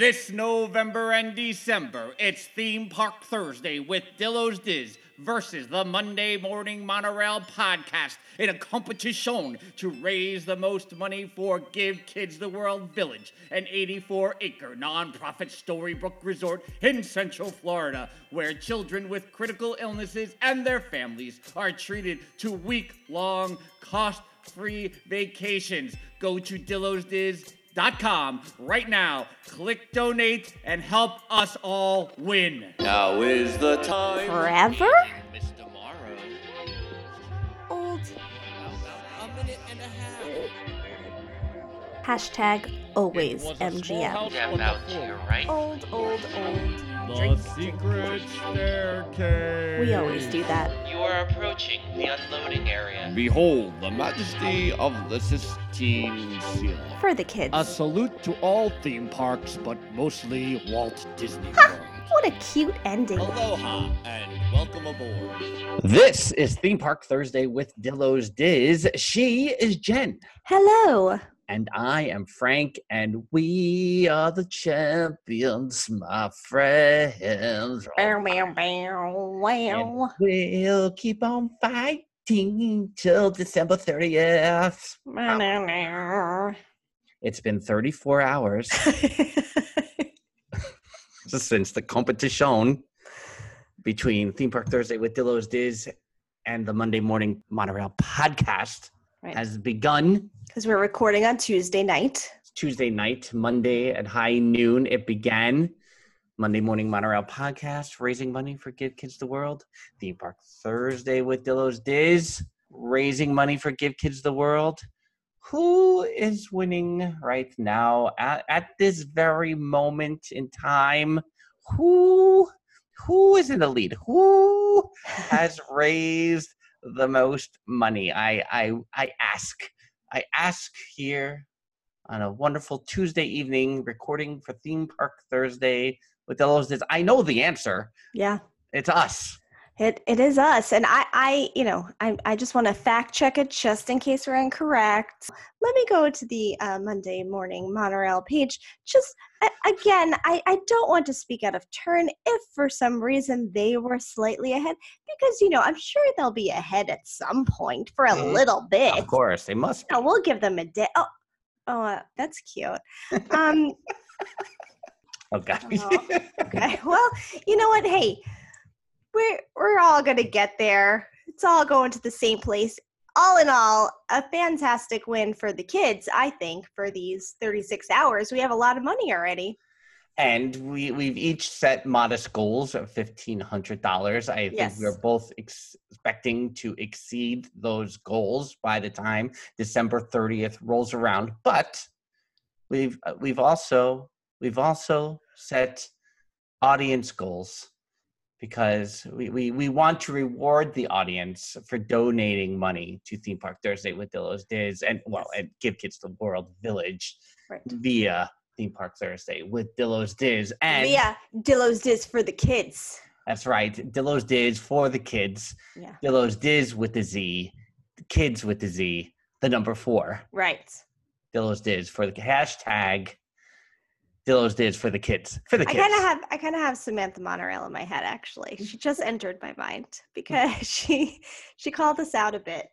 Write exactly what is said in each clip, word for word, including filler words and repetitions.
This November and December, it's Theme Park Thursday with Dillo's Diz versus the Monday Morning Monorail podcast in a competition to raise the most money for Give Kids the World Village, an eighty-four acre nonprofit storybook resort in Central Florida where children with critical illnesses and their families are treated to week-long, cost-free vacations. Go to dillos diz dot com right now. Click donate and help us all win. Now is the time. Forever? Miss tomorrow. Old. A minute and a half. Hashtag always M G M. Right? Old, old, old. The drink, secret staircase. We always do that. You are approaching the unloading area. Behold the majesty of the Sistine Seal. For the kids. A salute to all theme parks, but mostly Walt Disney World. What a cute ending. Aloha and welcome aboard. This is Theme Park Thursday with Dillo's Diz. She is Jen. Hello. And I am Frank, and we are the champions, my friends. Bow, bow, bow, wow. And we'll keep on fighting till December thirtieth. Bow, bow, bow. It's been thirty-four hours since the competition between Theme Park Thursday with Dillo's Diz and the Monday Morning Monorail podcast right. has begun. Because we're recording on Tuesday night. Tuesday night, Monday at high noon, it began. Monday Morning Monorail podcast, raising money for Give Kids the World. Theme Park Thursday with Dillo's Diz, raising money for Give Kids the World. Who is winning right now at, at this very moment in time? Who, who is in the lead? Who has raised the most money? I, I, I ask. I ask here on a wonderful Tuesday evening, recording for Theme Park Thursday with Dillo's Diz. I know the answer. Yeah. It's us. It It is us. And I, I you know, I, I just want to fact check it just in case we're incorrect. Let me go to the uh, Monday Morning Monorail page. Just, uh, again, I, I don't want to speak out of turn if for some reason they were slightly ahead. Because, you know, I'm sure they'll be ahead at some point for a mm. little bit. Of course, they must be. No, we'll give them a day. Oh, oh uh, that's cute. Um, oh, God. Oh, okay. Well, you know what? Hey. We're, we're all going to get there. It's all going to the same place. All in all, a fantastic win for the kids, I think, for these thirty-six hours. We have a lot of money already. And we, we've each set modest goals of fifteen hundred dollars. I think yes. we're both ex- expecting to exceed those goals by the time December thirtieth rolls around. But we've we've also we've also set audience goals. Because we, we, we want to reward the audience for donating money to Theme Park Thursday with Dillo's Diz and, well, yes. and Give Kids the World Village right. via Theme Park Thursday with Dillo's Diz. And via Dillo's Diz for the kids. That's right. Dillo's Diz for the kids. Yeah. Dillo's Diz with the Z. Kids with the Z. The number four. Right. Dillo's Diz for the hashtag. Dillo's Diz for the kids. For the kids. I kind of have I kind of have Samantha Monorail in my head actually. She just entered my mind because she she called us out a bit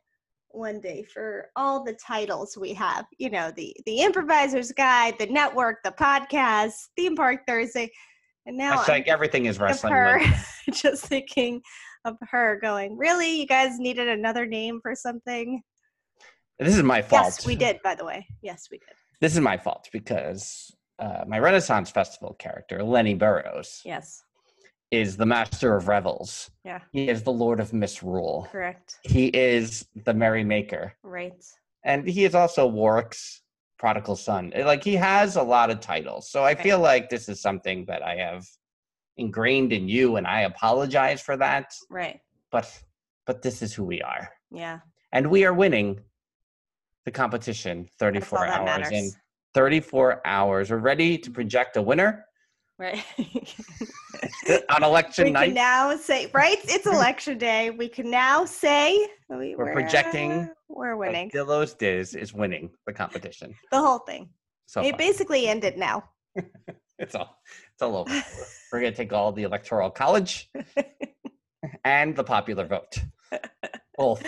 one day for all the titles we have. You know, the the Improviser's Guide, the network, the podcast, Theme Park Thursday, and now it's like everything is wrestling. Her, just thinking of her going, really, you guys needed another name for something? This is my fault. Yes, we did. By the way, yes, we did. This is my fault because. Uh, my Renaissance Festival character, Lenny Burroughs, yes, is the master of revels. Yeah, he is the lord of misrule. Correct. He is the merrymaker. Right. And he is also Warwick's prodigal son. Like he has a lot of titles. So I right. feel like this is something that I have ingrained in you, and I apologize for that. Right. But but this is who we are. Yeah. And we are winning the competition. Thirty-four hours in. thirty-four hours. We're ready to project a winner. Right. On election we night. We can now say, right? It's election day. We can now say. We, we're, we're projecting. Uh, we're winning. Dillo's Diz is winning the competition. The whole thing. So it basically ended now. It's all, it's all over. We're going to take all the electoral college and the popular vote. Both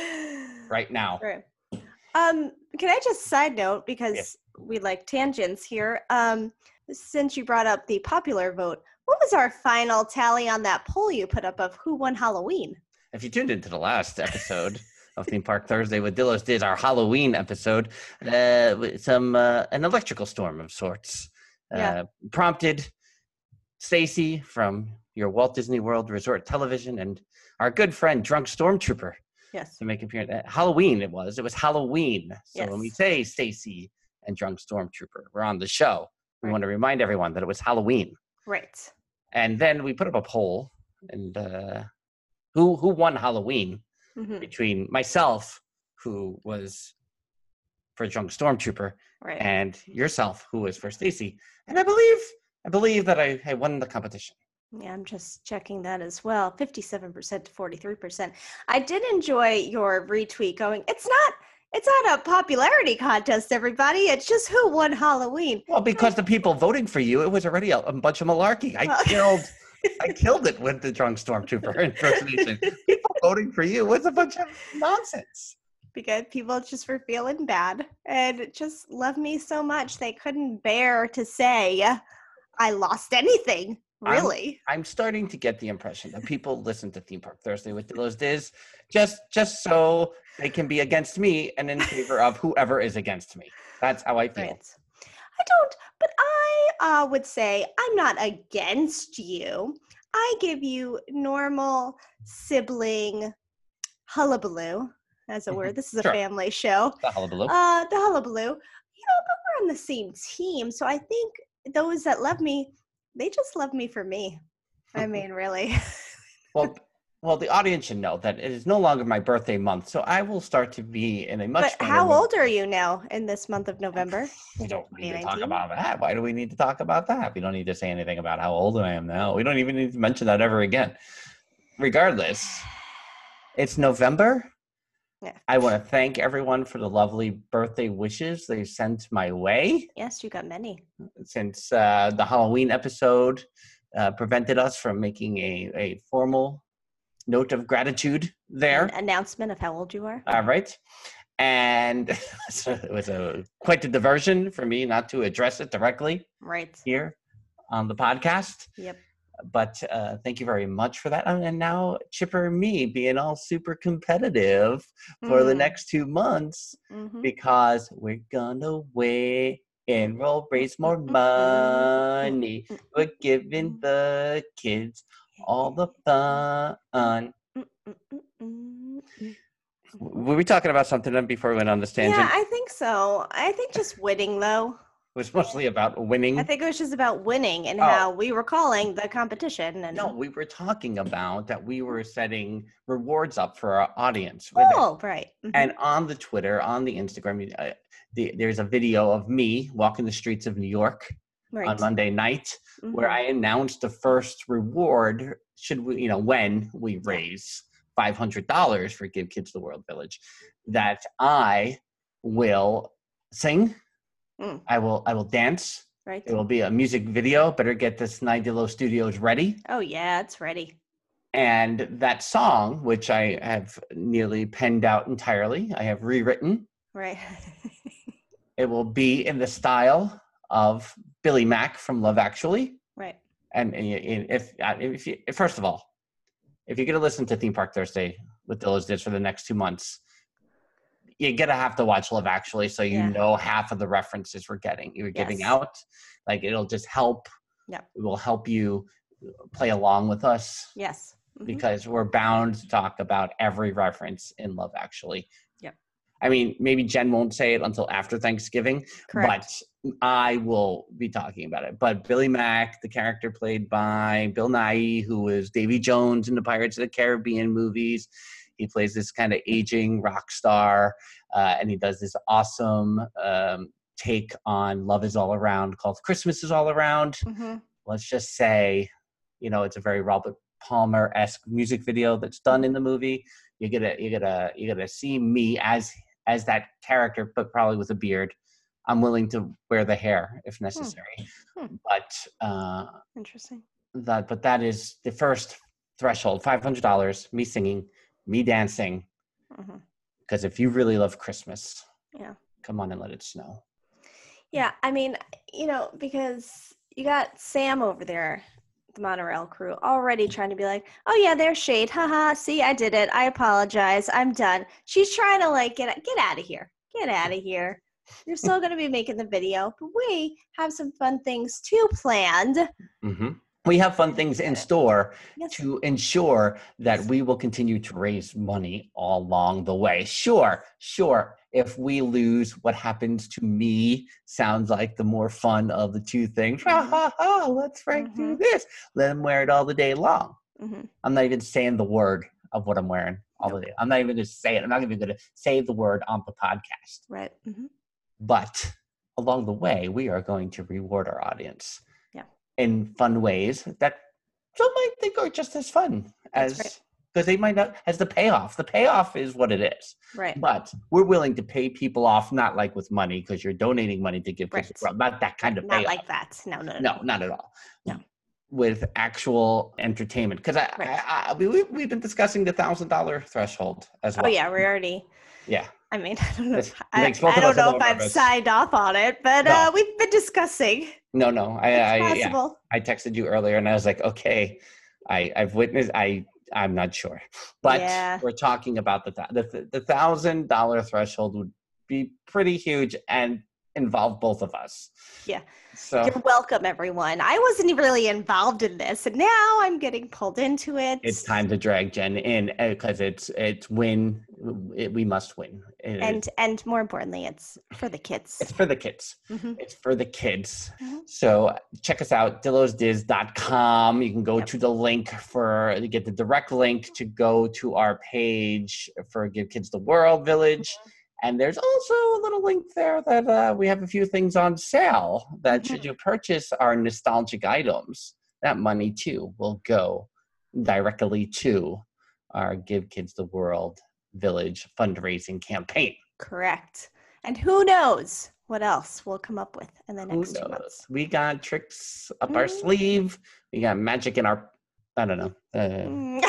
right now. Right. Um, can I just side note, because yes. we like tangents here. Um, since you brought up the popular vote, what was our final tally on that poll you put up of who won Halloween? If you tuned into the last episode of Theme Park Thursday with Dillo's Diz, our Halloween episode, uh, some uh, an electrical storm of sorts. Uh, yeah. Prompted Stacey from your Walt Disney World Resort Television and our good friend Drunk Stormtrooper. Yes. To make an appearance. Uh, Halloween it was. It was Halloween. So yes. when we say Stacey and Drunk Stormtrooper, we're on the show. We right. want to remind everyone that it was Halloween. Right. And then we put up a poll and uh, who who won Halloween mm-hmm. between myself, who was for Drunk Stormtrooper, right. and yourself, who was for Stacey. And I believe I believe that I, I won the competition. Yeah, I'm just checking that as well. fifty-seven percent to forty-three percent. I did enjoy your retweet going, it's not it's not a popularity contest, everybody. It's just who won Halloween. Well, because the people voting for you, it was already a, a bunch of malarkey. I well. killed I killed it with the Drunk Stormtrooper impersonation. People voting for you was a bunch of nonsense. Because people just were feeling bad and just loved me so much they couldn't bear to say I lost anything. Really? I'm, I'm starting to get the impression that people listen to Theme Park Thursday with Dillo's Diz just just so they can be against me and in favor of whoever is against me. That's how I feel. Right. I don't, but I uh, would say I'm not against you. I give you normal sibling hullabaloo, as it were. This is a sure. family show. The hullabaloo. Uh, the hullabaloo. You know, but we're on the same team, so I think those that love me, they just love me for me. I mean, really. well, well, the audience should know that it is no longer my birthday month, so I will start to be in a much. But how old are you now in this month of November? We don't need to talk about that. Why do we need to talk about that? We don't need to say anything about how old I am now. We don't even need to mention that ever again. Regardless, it's November. Yeah. I want to thank everyone for the lovely birthday wishes they sent my way. Yes, you got many. Since uh, the Halloween episode uh, prevented us from making a, a formal note of gratitude there. An announcement of how old you are. All right. And so it was a quite a diversion for me not to address it directly right here on the podcast. Yep. But uh, thank you very much for that. And now Chipper me being all super competitive for mm. the next two months mm-hmm. because we're going to win and we'll raise more money. Mm-hmm. We're giving the kids all the fun. Mm-hmm. Were we talking about something then before we went on this tangent? Yeah, I think so. I think just winning, though. It was mostly about winning. I think it was just about winning and oh. how we were calling the competition. And no, we were talking about that we were setting rewards up for our audience. Oh, it. right. Mm-hmm. And on the Twitter, on the Instagram, uh, the, there's a video of me walking the streets of New York right. on Monday night mm-hmm. where I announced the first reward should we, you know, when we raise five hundred dollars for Give Kids the World Village, that I will sing. Mm. I will I will dance. Right. It will be a music video. Better get this Dillo Studios ready. Oh, yeah, it's ready. And that song, which I have nearly penned out entirely, I have rewritten. Right. It will be in the style of Billy Mack from Love Actually. Right. And, and, and if, if you, first of all, if you're going to listen to Theme Park Thursday with Dillo's Diz for the next two months, you're going to have to watch Love Actually so you yeah. know half of the references we're getting. You're giving yes. out. Like, it'll just help. Yep. It will help you play along with us. Yes. Mm-hmm. Because we're bound to talk about every reference in Love Actually. Yep. I mean, maybe Jen won't say it until after Thanksgiving. Correct. But I will be talking about it. But Billy Mack, the character played by Bill Nighy, who is Davy Jones in the Pirates of the Caribbean movies, he plays this kind of aging rock star, uh, and he does this awesome um, take on Love Is All Around called Christmas Is All Around. Mm-hmm. Let's just say, you know, it's a very Robert Palmer-esque music video that's done in the movie. You're gonna, you're gonna, you're gonna see me as as that character, but probably with a beard I'm willing to wear the hair if necessary. Hmm. Hmm. But uh, interesting. That, but that is the first threshold: five hundred dollars. Me singing, me dancing. Because mm-hmm. if you really love Christmas, yeah, come on and let it snow. Yeah, I mean, you know, because you got Sam over there, the monorail crew, already trying to be like, oh yeah, there's shade, haha, see, I did it, I apologize, I'm done. She's trying to like, get get out of here, get out of here. You're still going to be making the video, but we have some fun things too planned. Mm-hmm. We have fun things in store yes. to ensure that we will continue to raise money all along the way. Sure, sure. If we lose, what happens to me sounds like the more fun of the two things. Ha ha ha, let's Frank mm-hmm. do this. Let him wear it all the day long. Mm-hmm. I'm not even saying the word of what I'm wearing all nope. the day. I'm not even going to say it. I'm not even going to say the word on the podcast. Right. Mm-hmm. But along the way, we are going to reward our audience yeah. in fun ways that some might think are just as fun as... That's right. Because they might not, as the payoff. The payoff is what it is. Right. But we're willing to pay people off, not like with money, because you're donating money to give kids. Right. Not that kind of payoff. Not like that. No, no, no. No, not at all. No. With actual entertainment. Because I, right. I, I, we, we've been discussing the one thousand dollars threshold as well. Oh, yeah. We're already. Yeah. I mean, I don't know if, I, I don't know if I've nervous. signed off on it, but no. uh, we've been discussing. No, no. I, I, yeah. I texted you earlier, and I was like, okay, I, I've witnessed, I... I'm not sure, but yeah. we're talking about the the the thousand dollar threshold would be pretty huge and involve both of us. Yeah. So you're welcome, everyone. I wasn't really involved in this, and now I'm getting pulled into it. It's time to drag Jen in because it's it's win. It, we must win. It, and it, and more importantly, it's for the kids. It's for the kids. Mm-hmm. It's for the kids. Mm-hmm. So check us out, dillos diz dot com. You can go yep. to the link for to get the direct link to go to our page for Give Kids the World Village. Mm-hmm. And there's also a little link there that uh, we have a few things on sale that mm-hmm. should you purchase our nostalgic items, that money too will go directly to our Give Kids the World Village fundraising campaign. Correct. And who knows what else we'll come up with in the next two months. We got tricks up mm-hmm. our sleeve. We got magic in our, I don't know. Uh,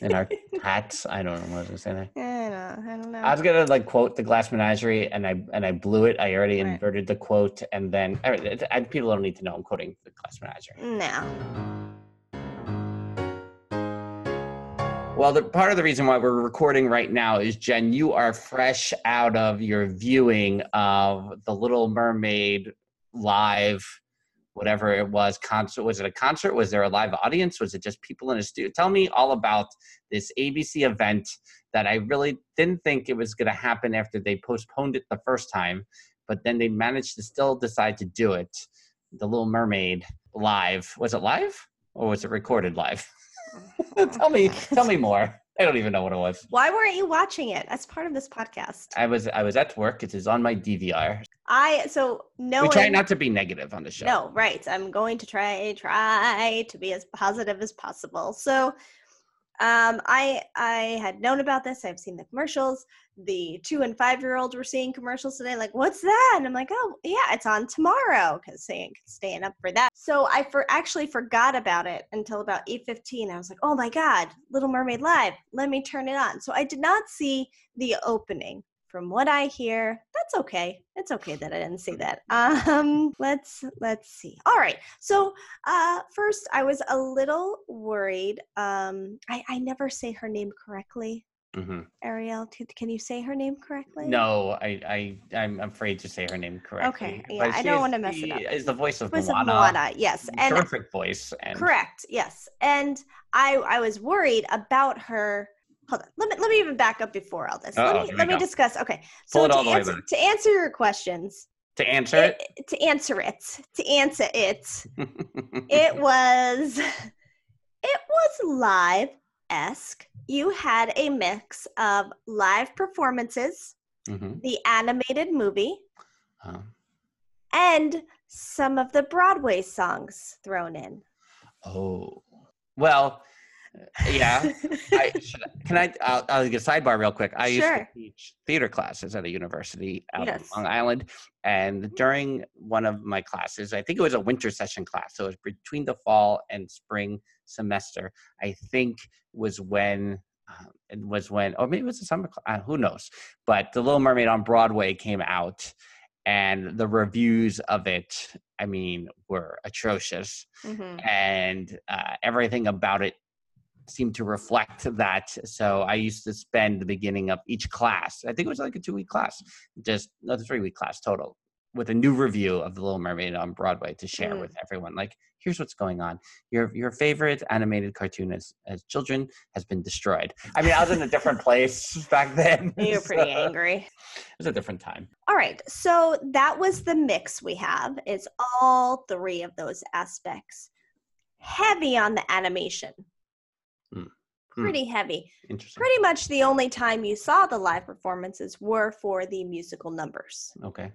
in our hats. I don't know what I was going to say there. I don't know. I don't know. I was going to like quote the Glass Menagerie and I and I blew it. I already right. inverted the quote and then I, I, people don't need to know I'm quoting the Glass Menagerie. No. Well, the, part of the reason why we're recording right now is, Jen, you are fresh out of your viewing of The Little Mermaid live, whatever it was, concert. Was it a concert? Was there a live audience? Was it just people in a studio? Tell me all about this A B C event that I really didn't think it was going to happen after they postponed it the first time, but then they managed to still decide to do it. The Little Mermaid live. Was it live or was it recorded live? tell me, tell me more. I don't even know what it was. Why weren't you watching it? That's part of this podcast. I was I was at work. It is on my D V R. I so no. We try not to be negative on the show. No, right. I'm going to try try to be as positive as possible. So, um, I I had known about this. I've seen the commercials. The two and five year olds were seeing commercials today. Like, what's that? And I'm like, oh yeah, it's on tomorrow. Because staying staying up for that. So I for actually forgot about it until about eight fifteen. I was like, oh my God, Little Mermaid live. Let me turn it on. So I did not see the opening. From what I hear, that's okay. It's okay that I didn't see that. Um, let's let's see. All right. So uh, first, I was a little worried. Um, I, I never say her name correctly. Mm-hmm. Ariel, can you say her name correctly? No, I, I, I'm afraid to say her name correctly. Okay, yeah, I don't want to mess it up. Is the voice of voice Moana. Of Moana, yes. And terrific voice. And- correct, yes. And I, I was worried about her. Hold on. Let me let me even back up before all this. Uh-oh, let me let me discuss. Okay. So to answer, to answer your questions. To answer it? it to answer it. To answer it. it was it was live-esque. You had a mix of live performances, mm-hmm. the animated movie, oh. and some of the Broadway songs thrown in. Oh. Well, Yeah. I, can I, I'll, I'll get a sidebar real quick. I sure. used to teach theater classes at a university out yes. in Long Island. And during one of my classes, I think it was a winter session class, so it was between the fall and spring semester, I think was when, um, it was when, or maybe it was the summer class, uh, who knows. But The Little Mermaid on Broadway came out, and the reviews of it, I mean, were atrocious. Mm-hmm. And uh, everything about it seemed to reflect that. So I used to spend the beginning of each class, I think it was like a two-week class, just another three-week class total, with a new review of The Little Mermaid on Broadway to share mm. with everyone. Like, here's what's going on. Your your favorite animated cartoon as, as children has been destroyed. I mean, I was in a different place back then. You were so pretty angry. It was a different time. All right. So that was the mix we have. It's all three of those aspects. Heavy on the animation. Mm. Pretty mm. heavy. Interesting. Pretty much the only time you saw the live performances were for the musical numbers. Okay.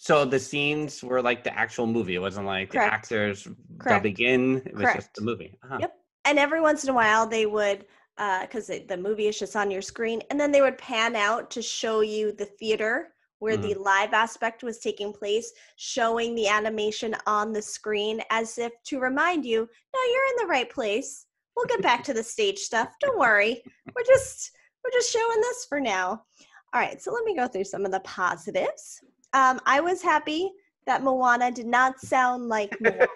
So the scenes were like the actual movie. It wasn't like Correct. the actors Correct. dubbing in. It was Correct. just the movie. Uh-huh. Yep. And every once in a while they would, because uh, the movie is just on your screen, and then they would pan out to show you the theater where mm-hmm. the live aspect was taking place, showing the animation on the screen as if to remind you, no, you're in the right place. We'll get back to the stage stuff. Don't worry. We're just, we're just showing this for now. All right. So let me go through some of the positives. Um, I was happy that Moana did not sound like Moana.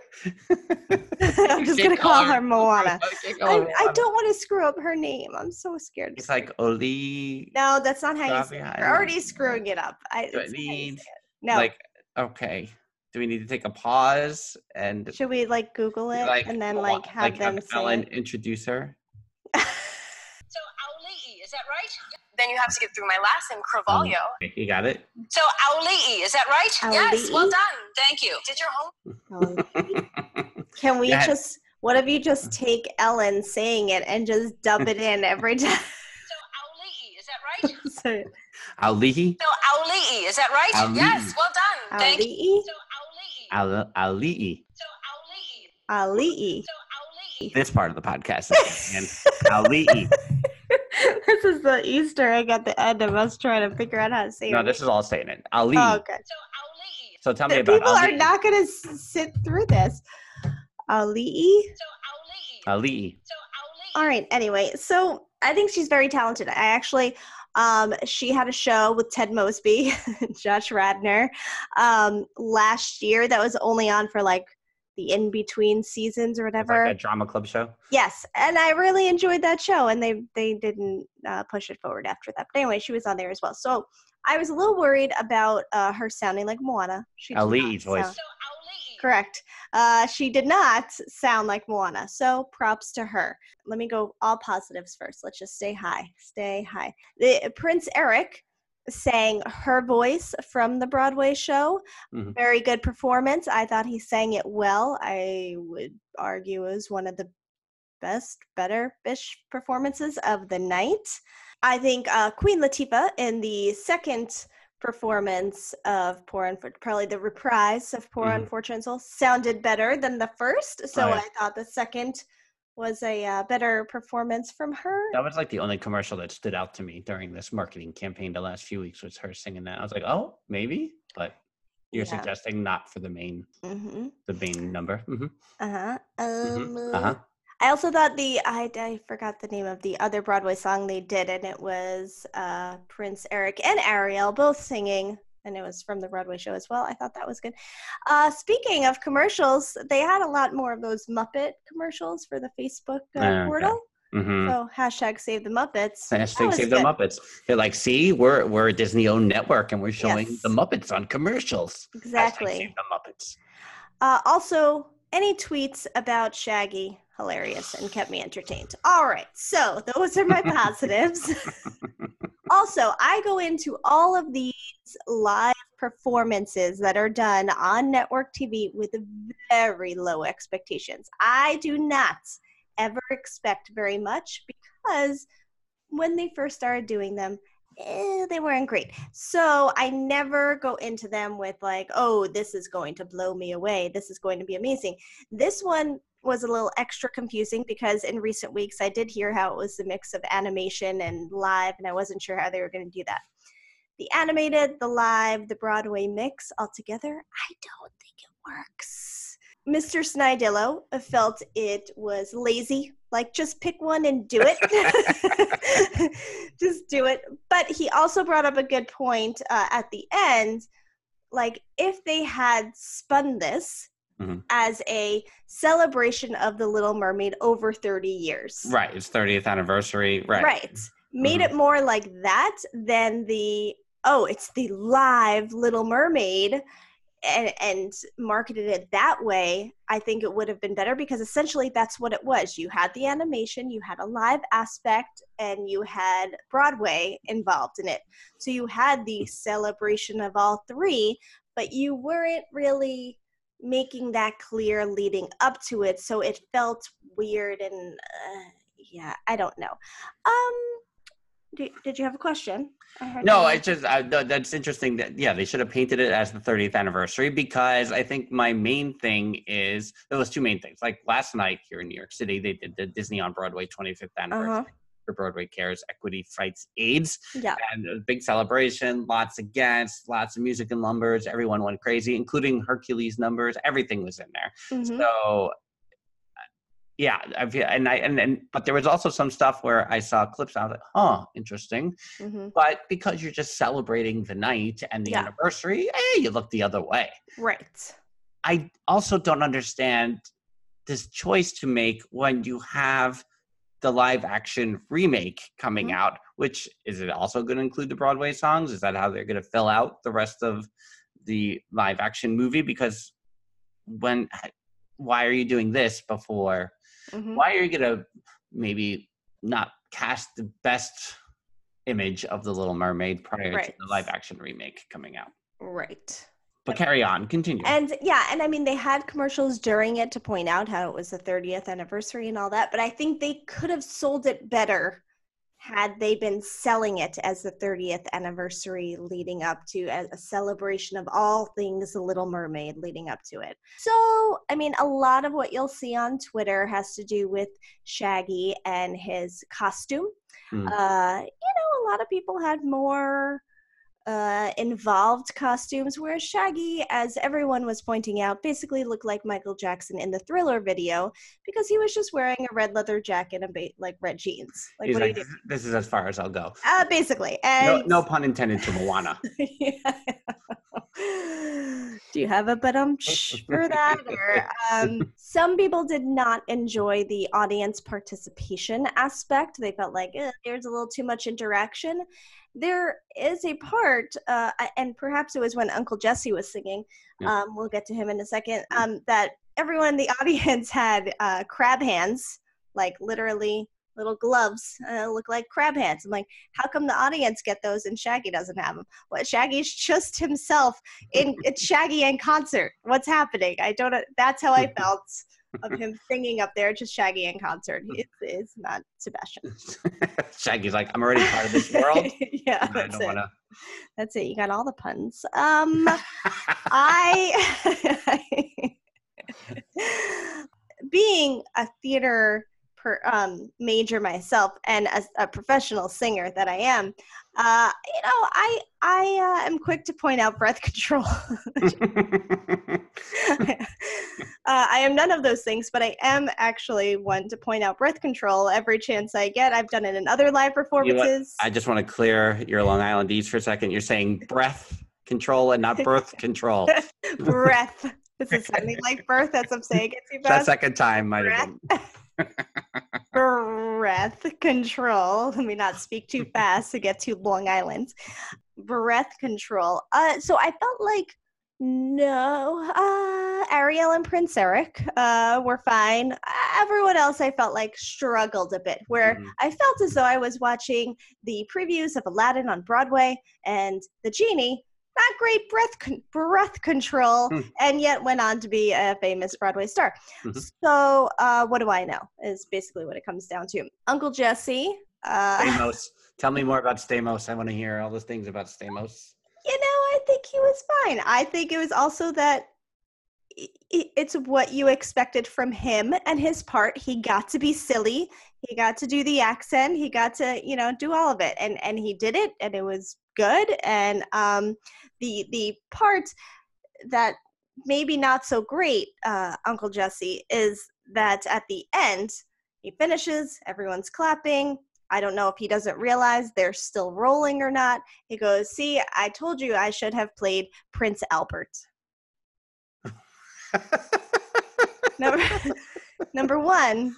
I'm just going to call her Moana. I, I don't want to screw up her name. I'm so scared. It's like Auli'i. No, that's not how Cravalho. You say it. You're already screwing it up. I, Do I need, no. like, okay. Do we need to take a pause? And should we like Google it like, and then like have like them have Ellen introduce her? So Auli'i, is that right? Then you have to get through my last name, Cravalho. Okay, you got it. So Auli'i, is that right? Auli'i? Yes, well done. Thank you. Did your home? Can we yes. just, what if you just take Ellen saying it and just dub it in every time? So Auli'i, is that right? Sorry. Auli'i? So Auli'i, is that right? Auli'i. Yes, well done. Auli'i? Thank you. So Auli'i. Auli'i. So Auli'i. Auli'i. So Auli'i. This part of the podcast. And Auli'i. This is the Easter egg at the end of us trying to figure out how to say it. No, this is all saying it. Auli'i. Oh, okay. So Auli'i. So tell me about Auli'i. People are not going to sit through this. Auli'i. So Auli'i. Auli'i. So Auli'i. All right. Anyway, so I think she's very talented. I actually, um, she had a show with Ted Mosby, Josh Radnor, um, last year that was only on for like the in-between seasons or whatever. Like a drama club show? Yes. And I really enjoyed that show, and they, they didn't uh, push it forward after that. But anyway, she was on there as well. So I was a little worried about uh, her sounding like Moana. She Auli'i's voice. Sound- so Auli'i. Correct. Uh, she did not sound like Moana. So props to her. Let me go all positives first. Let's just stay high. Stay high. The, Prince Eric sang her voice from the Broadway show. Mm-hmm. Very good performance. I thought he sang it well. I would argue it was one of the best, better-ish performances of the night. I think uh, Queen Latifah in the second performance of Poor Unfortunate, probably the reprise of Poor mm-hmm. Unfortunate Soul, sounded better than the first. So oh, yeah. I thought the second was a uh, better performance from her. That was like the only commercial that stood out to me during this marketing campaign the last few weeks was her singing that. I was like, oh, maybe, but you're yeah. suggesting not for the main, mm-hmm. the main number. Mm-hmm. Uh-huh. Um, mm-hmm. Uh-huh. I also thought the, I, I forgot the name of the other Broadway song they did, and it was uh, Prince Eric and Ariel both singing, and it was from the Broadway show as well. I thought that was good. Uh, speaking of commercials, they had a lot more of those Muppet commercials for the Facebook uh, oh, portal. Okay. Mm-hmm. So hashtag save the Muppets. Hashtag save good. the Muppets. They're like, see, we're we're a Disney-owned network, and we're showing yes. the Muppets on commercials. Exactly. Hashtag save the Muppets. Uh, also, any tweets about Shaggy, hilarious, and kept me entertained. All right, so those are my positives. Also, I go into all of these live performances that are done on network T V with very low expectations. I do not ever expect very much, because when they first started doing them, eh, they weren't great. So I never go into them with like, oh, this is going to blow me away. This is going to be amazing. This one was a little extra confusing because in recent weeks I did hear how it was a mix of animation and live, and I wasn't sure how they were going to do that. The animated, the live, the Broadway mix all together, I don't think it works. Mister Snydillo felt it was lazy, like just pick one and do it. Just do it. But he also brought up a good point uh, at the end, like if they had spun this mm-hmm. as a celebration of The Little Mermaid over thirty years. Right, it's thirtieth anniversary, right. Right. Made mm-hmm. it more like that than the, oh, it's the live Little Mermaid, and, and marketed it that way, I think it would have been better because essentially that's what it was. You had the animation, you had a live aspect, and you had Broadway involved in it. So you had the celebration of all three, but you weren't really making that clear leading up to it. So it felt weird and uh, yeah, I don't know. Um, Did, did you have a question? I heard no, it's just, I, that's interesting. That yeah, they should have painted it as the thirtieth anniversary because I think my main thing is, there was two main things. Like last night here in New York City, they did the Disney on Broadway twenty-fifth anniversary uh-huh. for Broadway Cares, Equity Fights AIDS. Yeah. And a big celebration, lots of guests, lots of music and numbers. Everyone went crazy, including Hercules numbers. Everything was in there. Mm-hmm. So... Yeah, I've, and I and, and but there was also some stuff where I saw clips and I was like, "Huh, interesting." Mm-hmm. But because you're just celebrating the night and the yeah. anniversary, hey, you look the other way. Right. I also don't understand this choice to make when you have the live action remake coming mm-hmm. out. Which is it also going to include the Broadway songs? Is that how they're going to fill out the rest of the live action movie? Because when why are you doing this before? Mm-hmm. Why are you going to maybe not cast the best image of The Little Mermaid prior right. to the live action remake coming out? Right. But carry on, continue. And yeah, and I mean, they had commercials during it to point out how it was the thirtieth anniversary and all that, but I think they could have sold it better had they been selling it as the thirtieth anniversary leading up to a celebration of all things The Little Mermaid leading up to it. So, I mean, a lot of what you'll see on Twitter has to do with Shaggy and his costume. Mm. Uh, you know, a lot of people had more uh, involved costumes, where Shaggy, as everyone was pointing out, basically looked like Michael Jackson in the Thriller video because he was just wearing a red leather jacket and ba- like red jeans. Like, He's what like, do you do? This is as far as I'll go. Uh, basically. And no, no pun intended to Moana. Do you have a badumsh for that? Or, um, some people did not enjoy the audience participation aspect. They felt like eh, there's a little too much interaction. There is a part, uh, and perhaps it was when Uncle Jesse was singing, yeah. um, we'll get to him in a second, um, that everyone in the audience had uh, crab hands, like literally little gloves uh, look like crab hands. I'm like, how come the audience get those and Shaggy doesn't have them? What, Shaggy's just himself in it's Shaggy in concert. What's happening? I don't know. That's how I felt of him singing up there, just Shaggy in concert. He is not Sebastian. Shaggy's like, I'm already part of this world. Yeah, that's I don't it. Wanna... That's it. You got all the puns. Um, I being a theater Per, um, major myself and as a professional singer that I am, uh, you know, I I uh, am quick to point out breath control. uh, I am none of those things, but I am actually one to point out breath control every chance I get. I've done it in other live performances. You know, I just want to clear your Long Islandese for a second. You're saying breath control and not birth control. Breath. This is something like birth. That's what I'm saying. It's even that second time might breath. Have been. Breath control. Let me not speak too fast to get to Long Island. Breath control. Uh, so I felt like, no, uh, Ariel and Prince Eric uh, were fine. Everyone else I felt like struggled a bit, where mm-hmm. I felt as though I was watching the previews of Aladdin on Broadway and the Genie. Not great breath con- breath control, mm. and yet went on to be a famous Broadway star. Mm-hmm. So uh, what do I know is basically what it comes down to. Uncle Jesse Uh, Stamos. Tell me more about Stamos. I want to hear all the things about Stamos. You know, I think he was fine. I think it was also that it's what you expected from him and his part. He got to be silly. He got to do the accent. He got to, you know, do all of it. And and he did it, and it was good. And um, the the part that maybe not so great, uh, Uncle Jesse, is that at the end, he finishes, everyone's clapping. I don't know if he doesn't realize they're still rolling or not. He goes, see, I told you I should have played Prince Albert. number, number one,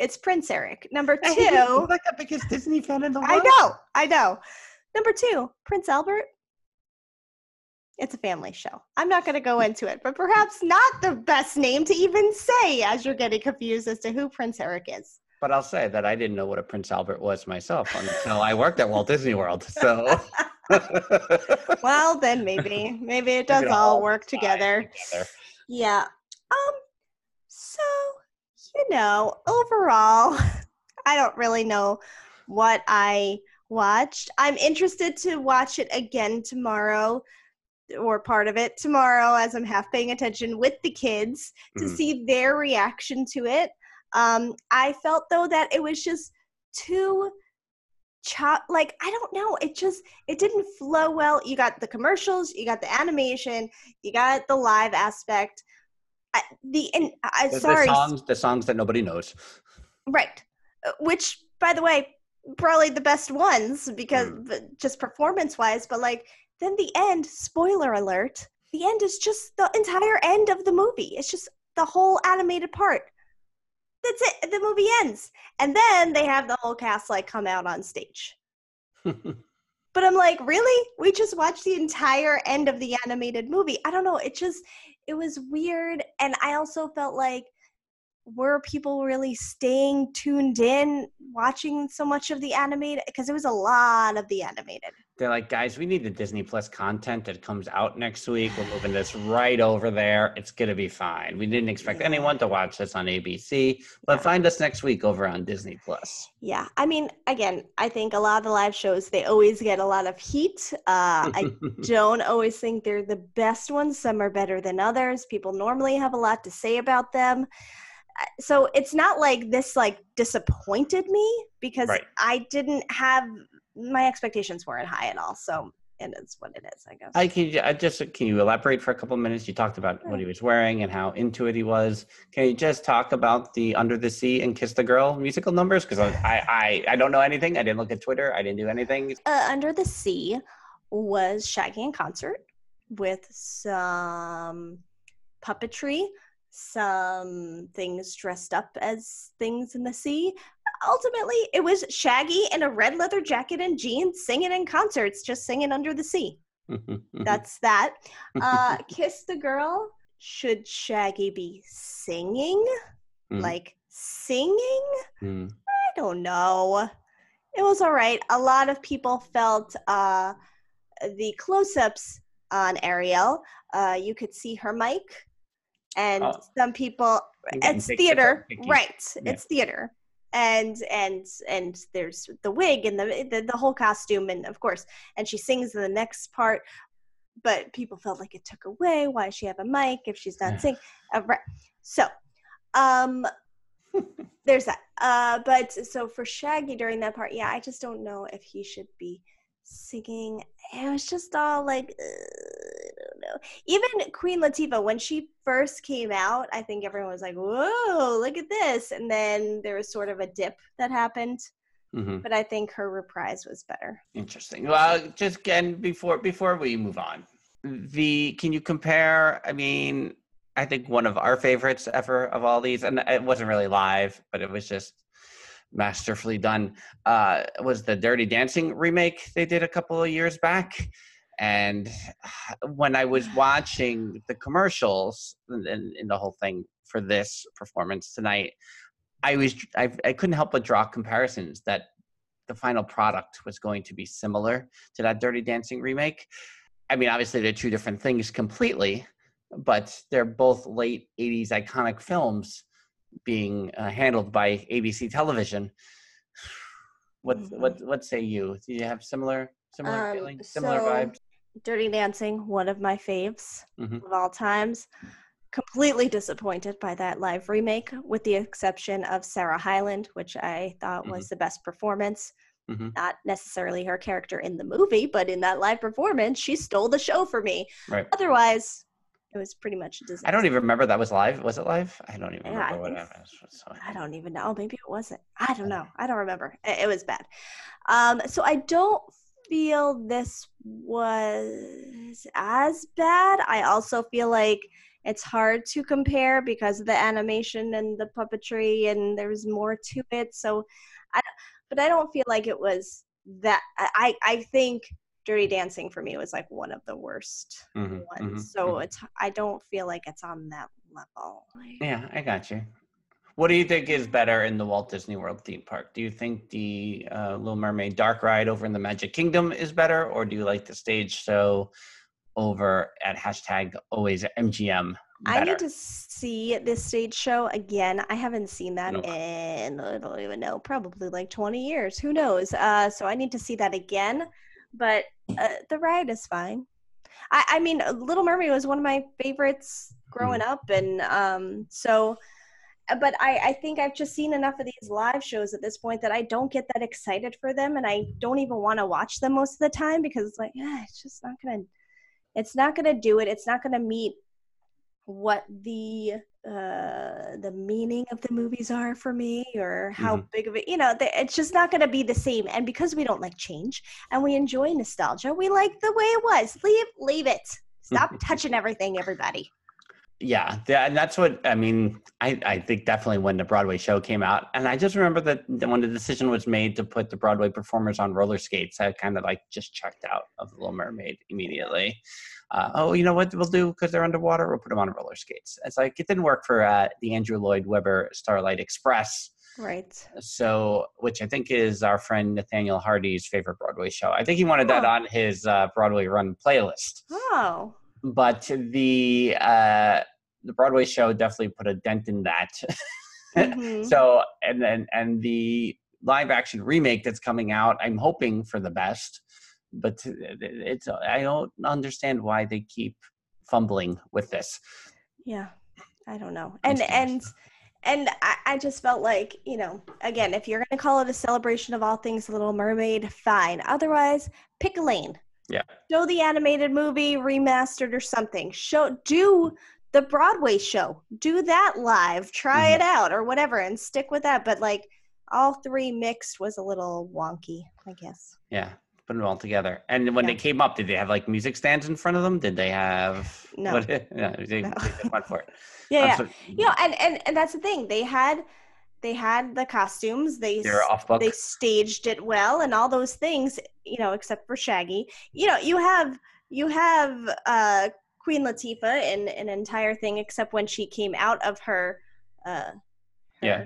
it's Prince Eric. Number two, I like that because Disney fan in the world. I know, I know. Number two, Prince Albert. It's a family show. I'm not going to go into it, but perhaps not the best name to even say as you're getting confused as to who Prince Eric is. But I'll say that I didn't know what a Prince Albert was myself until I worked at Walt Disney World. So, well, then maybe, maybe it does maybe all work together. together. Yeah. Um. So, you know, overall, I don't really know what I watched. I'm interested to watch it again tomorrow. Or part of it tomorrow, as I'm half paying attention with the kids to mm. see their reaction to it. Um, I felt though that it was just too chop. Like, I don't know. It just, it didn't flow well. You got the commercials, you got the animation, you got the live aspect. I, the, and I, the, sorry. The songs, the songs that nobody knows. Right. Which, by the way, probably the best ones because mm. just performance wise, but like, then the end, spoiler alert, the end is just the entire end of the movie. It's just the whole animated part. That's it. The movie ends. And then they have the whole cast like come out on stage. But I'm like, really? We just watched the entire end of the animated movie. I don't know. It just, it was weird. And I also felt like, were people really staying tuned in watching so much of the animated? Because it was a lot of the animated. They're like, guys, we need the Disney Plus content that comes out next week. We're moving this right over there. It's going to be fine. We didn't expect yeah. anyone to watch this on A B C, but yeah. find us next week over on Disney Plus. Yeah. I mean, again, I think a lot of the live shows, they always get a lot of heat. Uh, I don't always think they're the best ones. Some are better than others. People normally have a lot to say about them. So it's not like this like disappointed me because right. I didn't have my expectations weren't high at all. So and it's what it is, I guess. I can I just can you elaborate for a couple of minutes? You talked about yeah. what he was wearing and how into it he was. Can you just talk about the Under the Sea and Kiss the Girl musical numbers? Because I, I I I don't know anything. I didn't look at Twitter. I didn't do anything. Uh, Under the Sea was Shaggy in concert with some puppetry. Some things dressed up as things in the sea. Ultimately, it was Shaggy in a red leather jacket and jeans singing in concerts, just singing Under the Sea. That's that. Uh, Kiss the Girl. Should Shaggy be singing? Mm. Like singing? Mm. I don't know. It was all right. A lot of people felt uh, the close-ups on Ariel. Uh, you could see her mic. And oh. some people, it's theater, right? Yeah. It's theater, and and and there's the wig and the, the the whole costume, and of course, and she sings in the next part. But people felt like it took away. Why does she have a mic if she's not yeah. singing? Uh, right. So, um, there's that. Uh, but so for Shaggy during that part, yeah, I just don't know if he should be singing. It was just all like. Uh, Though. Even Queen Latifah, when she first came out, I think everyone was like, whoa, look at this. And then there was sort of a dip that happened. Mm-hmm. But I think her reprise was better. Interesting. Well, just again, before before we move on, the can you compare, I mean, I think one of our favorites ever of all these, and it wasn't really live, but it was just masterfully done, uh, was the Dirty Dancing remake they did a couple of years back. And when I was watching the commercials and, and, and the whole thing for this performance tonight, I was I, I couldn't help but draw comparisons that the final product was going to be similar to that Dirty Dancing remake. I mean, obviously they're two different things completely, but they're both late eighties iconic films being uh, handled by A B C television. What mm-hmm. what what say you? Do you have similar similar um, feeling, similar so, vibes? Dirty Dancing, one of my faves mm-hmm. of all times. Completely disappointed by that live remake, with the exception of Sarah Hyland, which I thought mm-hmm. was the best performance. Mm-hmm. Not necessarily her character in the movie, but in that live performance, she stole the show for me. Right. Otherwise, it was pretty much a disaster. I don't even remember that was live. Was it live? I don't even yeah, remember I what happened. So, I don't even know. Maybe it wasn't. I don't know. I don't remember. It was bad. Um, so I don't feel this was as bad. I also feel like it's hard to compare because of the animation and the puppetry, and there was more to it. So I don't. But I don't feel like it was that. I, I think Dirty Dancing for me was like one of the worst mm-hmm, ones. Mm-hmm, so mm-hmm. it's I don't feel like it's on that level. Like, yeah, I got you. What do you think is better in the Walt Disney World theme park? Do you think the uh, Little Mermaid dark ride over in the Magic Kingdom is better? Or do you like the stage show over at hashtag always M G M? Better. I need to see this stage show again. I haven't seen that nope. in, I don't even know, probably like twenty years. Who knows? Uh, so I need to see that again. But uh, the ride is fine. I, I mean, Little Mermaid was one of my favorites growing mm. up. And um, so, but I, I think I've just seen enough of these live shows at this point that I don't get that excited for them. And I don't even want to watch them most of the time because it's like, yeah, it's just not going to, it's not going to do it. It's not going to meet what the uh the meaning of the movies are for me, or how mm-hmm. big of it, you know, the, it's just not going to be the same. And because we don't like change and we enjoy nostalgia, we like the way it was. Leave leave it. Stop touching everything, everybody. Yeah, yeah, and that's what I mean. I, I think definitely when the Broadway show came out, and I just remember that when the decision was made to put the Broadway performers on roller skates, I kind of like just checked out of The Little Mermaid immediately. Uh, oh, you know what we'll do because they're underwater? We'll put them on roller skates. It's like it didn't work for uh, the Andrew Lloyd Webber Starlight Express. Right. So, which I think is our friend Nathaniel Hardy's favorite Broadway show. I think he wanted oh. that on his uh, Broadway run playlist. Oh. But the uh, the Broadway show definitely put a dent in that. mm-hmm. So and then and the live action remake that's coming out, I'm hoping for the best. But it's I don't understand why they keep fumbling with this. Yeah, I don't know. And and and I, I just felt like, you know, again, if you're going to call it a celebration of all things Little Mermaid, fine. Otherwise, pick a lane. Yeah. Show the animated movie remastered or something. Show do the Broadway show. Do that live. Try mm-hmm. it out or whatever, and stick with that. But like all three mixed was a little wonky, I guess. Yeah. Put it all together. And when yeah. they came up, did they have like music stands in front of them? Did they have no? What, no, they, no. They went for it. yeah, yeah. So, you know, and, and and that's the thing. They had they had the costumes. They they, were off book. They staged it well, and all those things. You know, except for Shaggy. You know, you have you have uh, Queen Latifah in an entire thing, except when she came out of her. Uh, her yeah.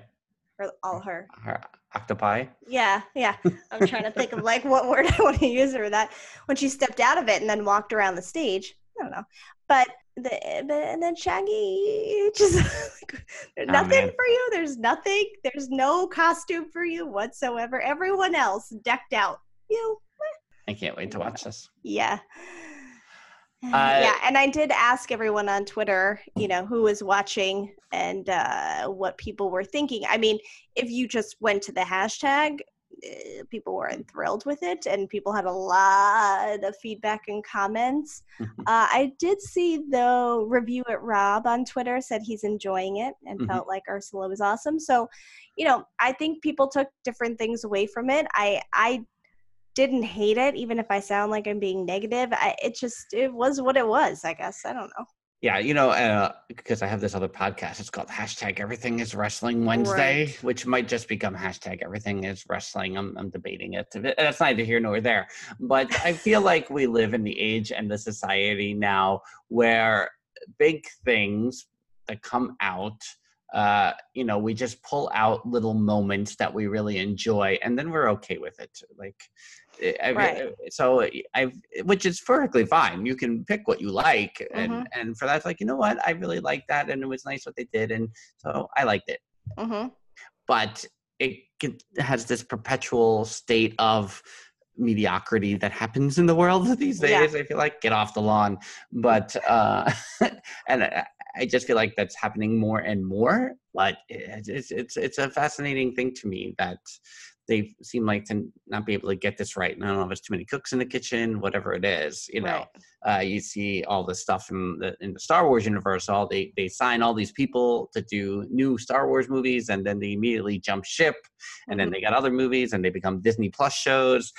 Her, all her. Her. Octopi? Yeah, yeah. I'm trying to think of like what word I want to use for that. When she stepped out of it and then walked around the stage, I don't know. But, the, but and then Shaggy, just like, there's oh, nothing man. for you. There's nothing. There's no costume for you whatsoever. Everyone else decked out. You. I can't wait to watch this. Yeah. Uh, yeah, and I did ask everyone on Twitter, you know, who was watching and uh, what people were thinking. I mean, if you just went to the hashtag, uh, people weren't thrilled with it, and people had a lot of feedback and comments. uh, I did see, though, Review It Rob on Twitter said he's enjoying it and mm-hmm. felt like Ursula was awesome. So, you know, I think people took different things away from it. I, I didn't hate it, even if I sound like I'm being negative. I, it just, it was what it was, I guess. I don't know. Yeah, you know, uh, because I have this other podcast. It's called Hashtag Everything is Wrestling Wednesday, right. which might just become Hashtag Everything is Wrestling. I'm, I'm debating it. That's neither here nor there. But I feel like we live in the age and the society now where big things that come out, Uh, you know, we just pull out little moments that we really enjoy, and then we're okay with it. Like, I, right. so I, which is perfectly fine. You can pick what you like, and mm-hmm. and for that, like, you know what, I really like that, and it was nice what they did, and so I liked it. Mm-hmm. But it has this perpetual state of mediocrity that happens in the world these days. Yeah. I feel like, get off the lawn. But, uh, and I, I just feel like that's happening more and more. But it's, it's, it's a fascinating thing to me that they seem like to not be able to get this right. And I don't know if there's too many cooks in the kitchen, whatever it is, you know. Right. Uh, you see all this stuff in the in the Star Wars universe. All they they sign all these people to do new Star Wars movies, and then they immediately jump ship, and mm-hmm. then they got other movies, and they become Disney Plus shows.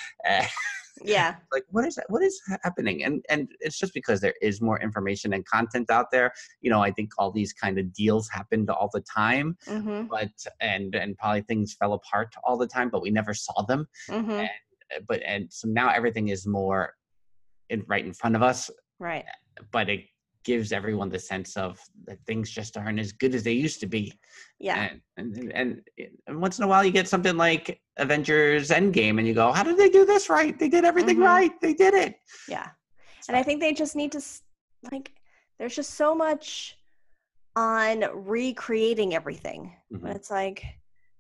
Yeah, like what is that? What is happening? And and it's just because there is more information and content out there. You know, I think all these kind of deals happened all the time, mm-hmm. but and and probably things fell apart all the time, but we never saw them. Mm-hmm. And, but and so now everything is more in, right in front of us. Right. But it gives everyone the sense of that things just aren't as good as they used to be. Yeah. And and, and and once in a while you get something like Avengers Endgame and you go, how did they do this right? They did everything mm-hmm. right. They did it. Yeah. So. And I think they just need to, like, there's just so much on recreating everything. Mm-hmm. But it's like,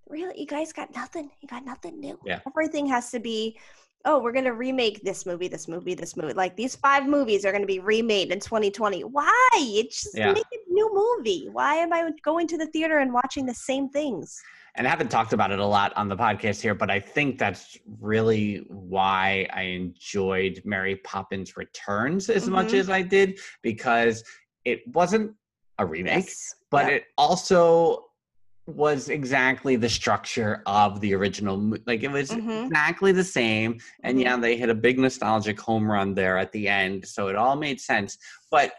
really, you guys got nothing. You got nothing new. Yeah. Everything has to be, oh, we're going to remake this movie, this movie, this movie. Like, these five movies are going to be remade in twenty twenty. Why? It's just yeah. make a new movie. Why am I going to the theater and watching the same things? And I haven't talked about it a lot on the podcast here, but I think that's really why I enjoyed Mary Poppins Returns as mm-hmm. much as I did, because it wasn't a remake, yes. but yeah. it also was exactly the structure of the original. Like, it was mm-hmm. exactly the same. And mm-hmm. yeah, they hit a big nostalgic home run there at the end. So it all made sense. But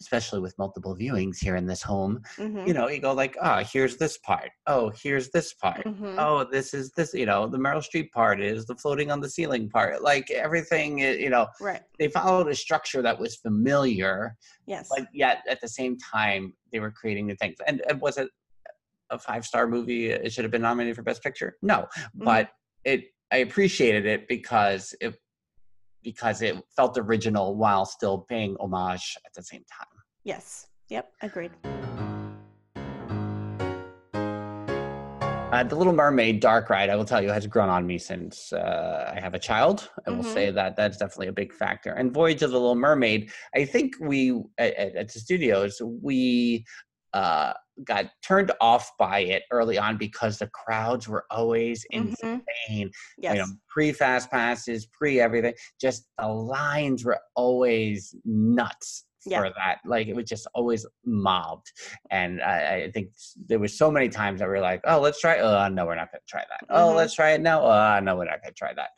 especially with multiple viewings here in this home, mm-hmm. you know, you go like, oh, here's this part. Oh, here's this part. Mm-hmm. Oh, this is this, you know, the Meryl Streep part is the floating on the ceiling part. Like, everything, you know, right. they followed a structure that was familiar. Yes. But yet at the same time, they were creating new things. And, and was it a five-star movie? It should have been nominated for Best Picture? No, mm-hmm. but it, I appreciated it because it, because it felt original while still paying homage at the same time. Yes. Yep. Agreed. Uh, the Little Mermaid dark ride, I will tell you, has grown on me since uh, I have a child. I mm-hmm. will say that that's definitely a big factor. And Voyage of the Little Mermaid, I think we, at, at the studios, we uh, got turned off by it early on because the crowds were always insane. Mm-hmm. Yes. You know, pre-fast passes, pre-everything, just the lines were always nuts. Yeah. For that, like, it was just always mobbed, and I, I think there was so many times that we were like, oh, let's try oh no we're not gonna try that mm-hmm. oh let's try it now oh no we're not gonna try that.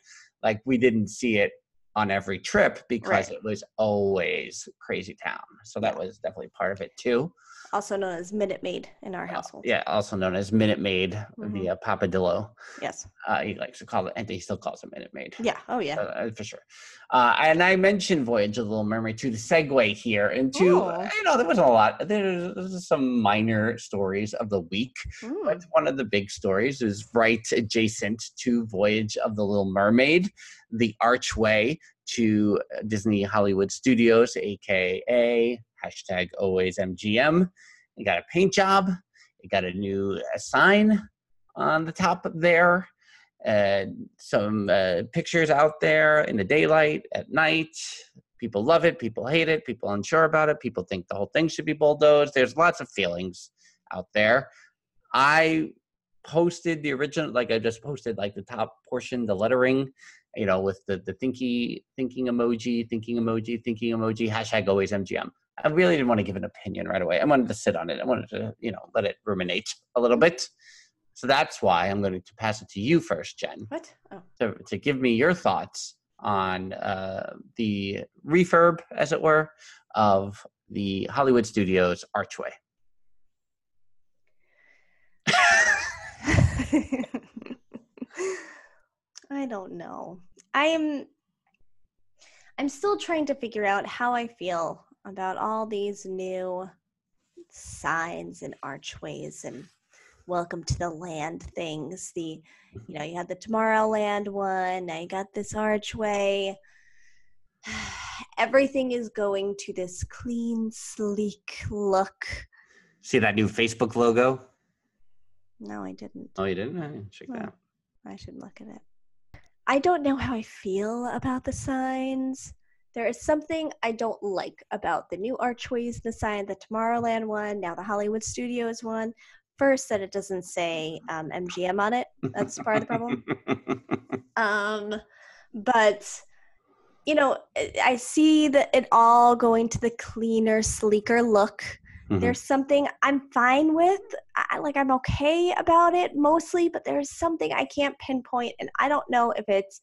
Like, we didn't see it on every trip because right. it was always crazy town, so that was definitely part of it too. Also known as Minute Maid in our household. Uh, yeah, also known as Minute Maid, mm-hmm. the uh, Papa Dillo. Yes. Uh, he likes to call it, and he still calls it Minute Maid. Yeah, oh yeah. Uh, for sure. Uh, and I mentioned Voyage of the Little Mermaid to the segue here into, oh. you know, there wasn't a lot. There was some minor stories of the week. Ooh. But one of the big stories is right adjacent to Voyage of the Little Mermaid, the archway to Disney Hollywood Studios, a k a hashtag always M G M. You got a paint job. You got a new uh, sign on the top there. Uh, some uh, pictures out there in the daylight, at night. People love it. People hate it. People unsure about it. People think the whole thing should be bulldozed. There's lots of feelings out there. I posted the original, like I just posted like the top portion, the lettering, you know, with the, the thinky, thinking emoji, thinking emoji, thinking emoji, hashtag always M G M. I really didn't want to give an opinion right away. I wanted to sit on it. I wanted to, you know, let it ruminate a little bit. So that's why I'm going to pass it to you first, Jen. What? Oh. To, to give me your thoughts on uh, the refurb, as it were, of the Hollywood Studios archway. I don't know. I am, I'm still trying to figure out how I feel about all these new signs and archways and welcome to the land things. The, you know, you had the Tomorrowland one, now you got this archway. Everything is going to this clean, sleek look. See that new Facebook logo? No, I didn't. Oh, you didn't? I didn't check well, that. I should look at it. I don't know how I feel about the signs. There is something I don't like about the new archways, the sign, the Tomorrowland one, now the Hollywood Studios one. First, that it doesn't say um, M G M on it. That's part of the problem. Um, but, you know, I see that it all going to the cleaner, sleeker look. Mm-hmm. There's something I'm fine with. I, like, I'm okay about it mostly, but there's something I can't pinpoint. And I don't know if it's,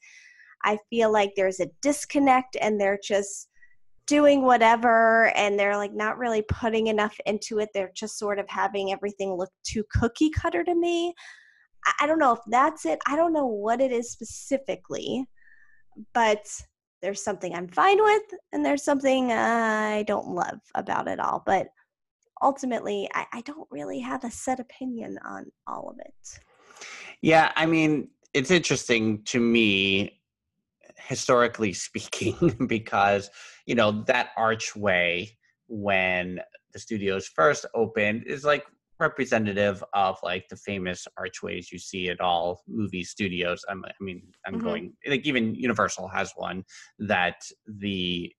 I feel like there's a disconnect and they're just doing whatever and they're like not really putting enough into it. They're just sort of having everything look too cookie cutter to me. I, I don't know if that's it. I don't know what it is specifically, but there's something I'm fine with and there's something I don't love about it all. But ultimately, I, I don't really have a set opinion on all of it. Yeah, I mean, it's interesting to me, historically speaking, because, you know, that archway when the studios first opened is like representative of like the famous archways you see at all movie studios. I'm, I mean, I'm mm-hmm. going, like, even Universal has one that the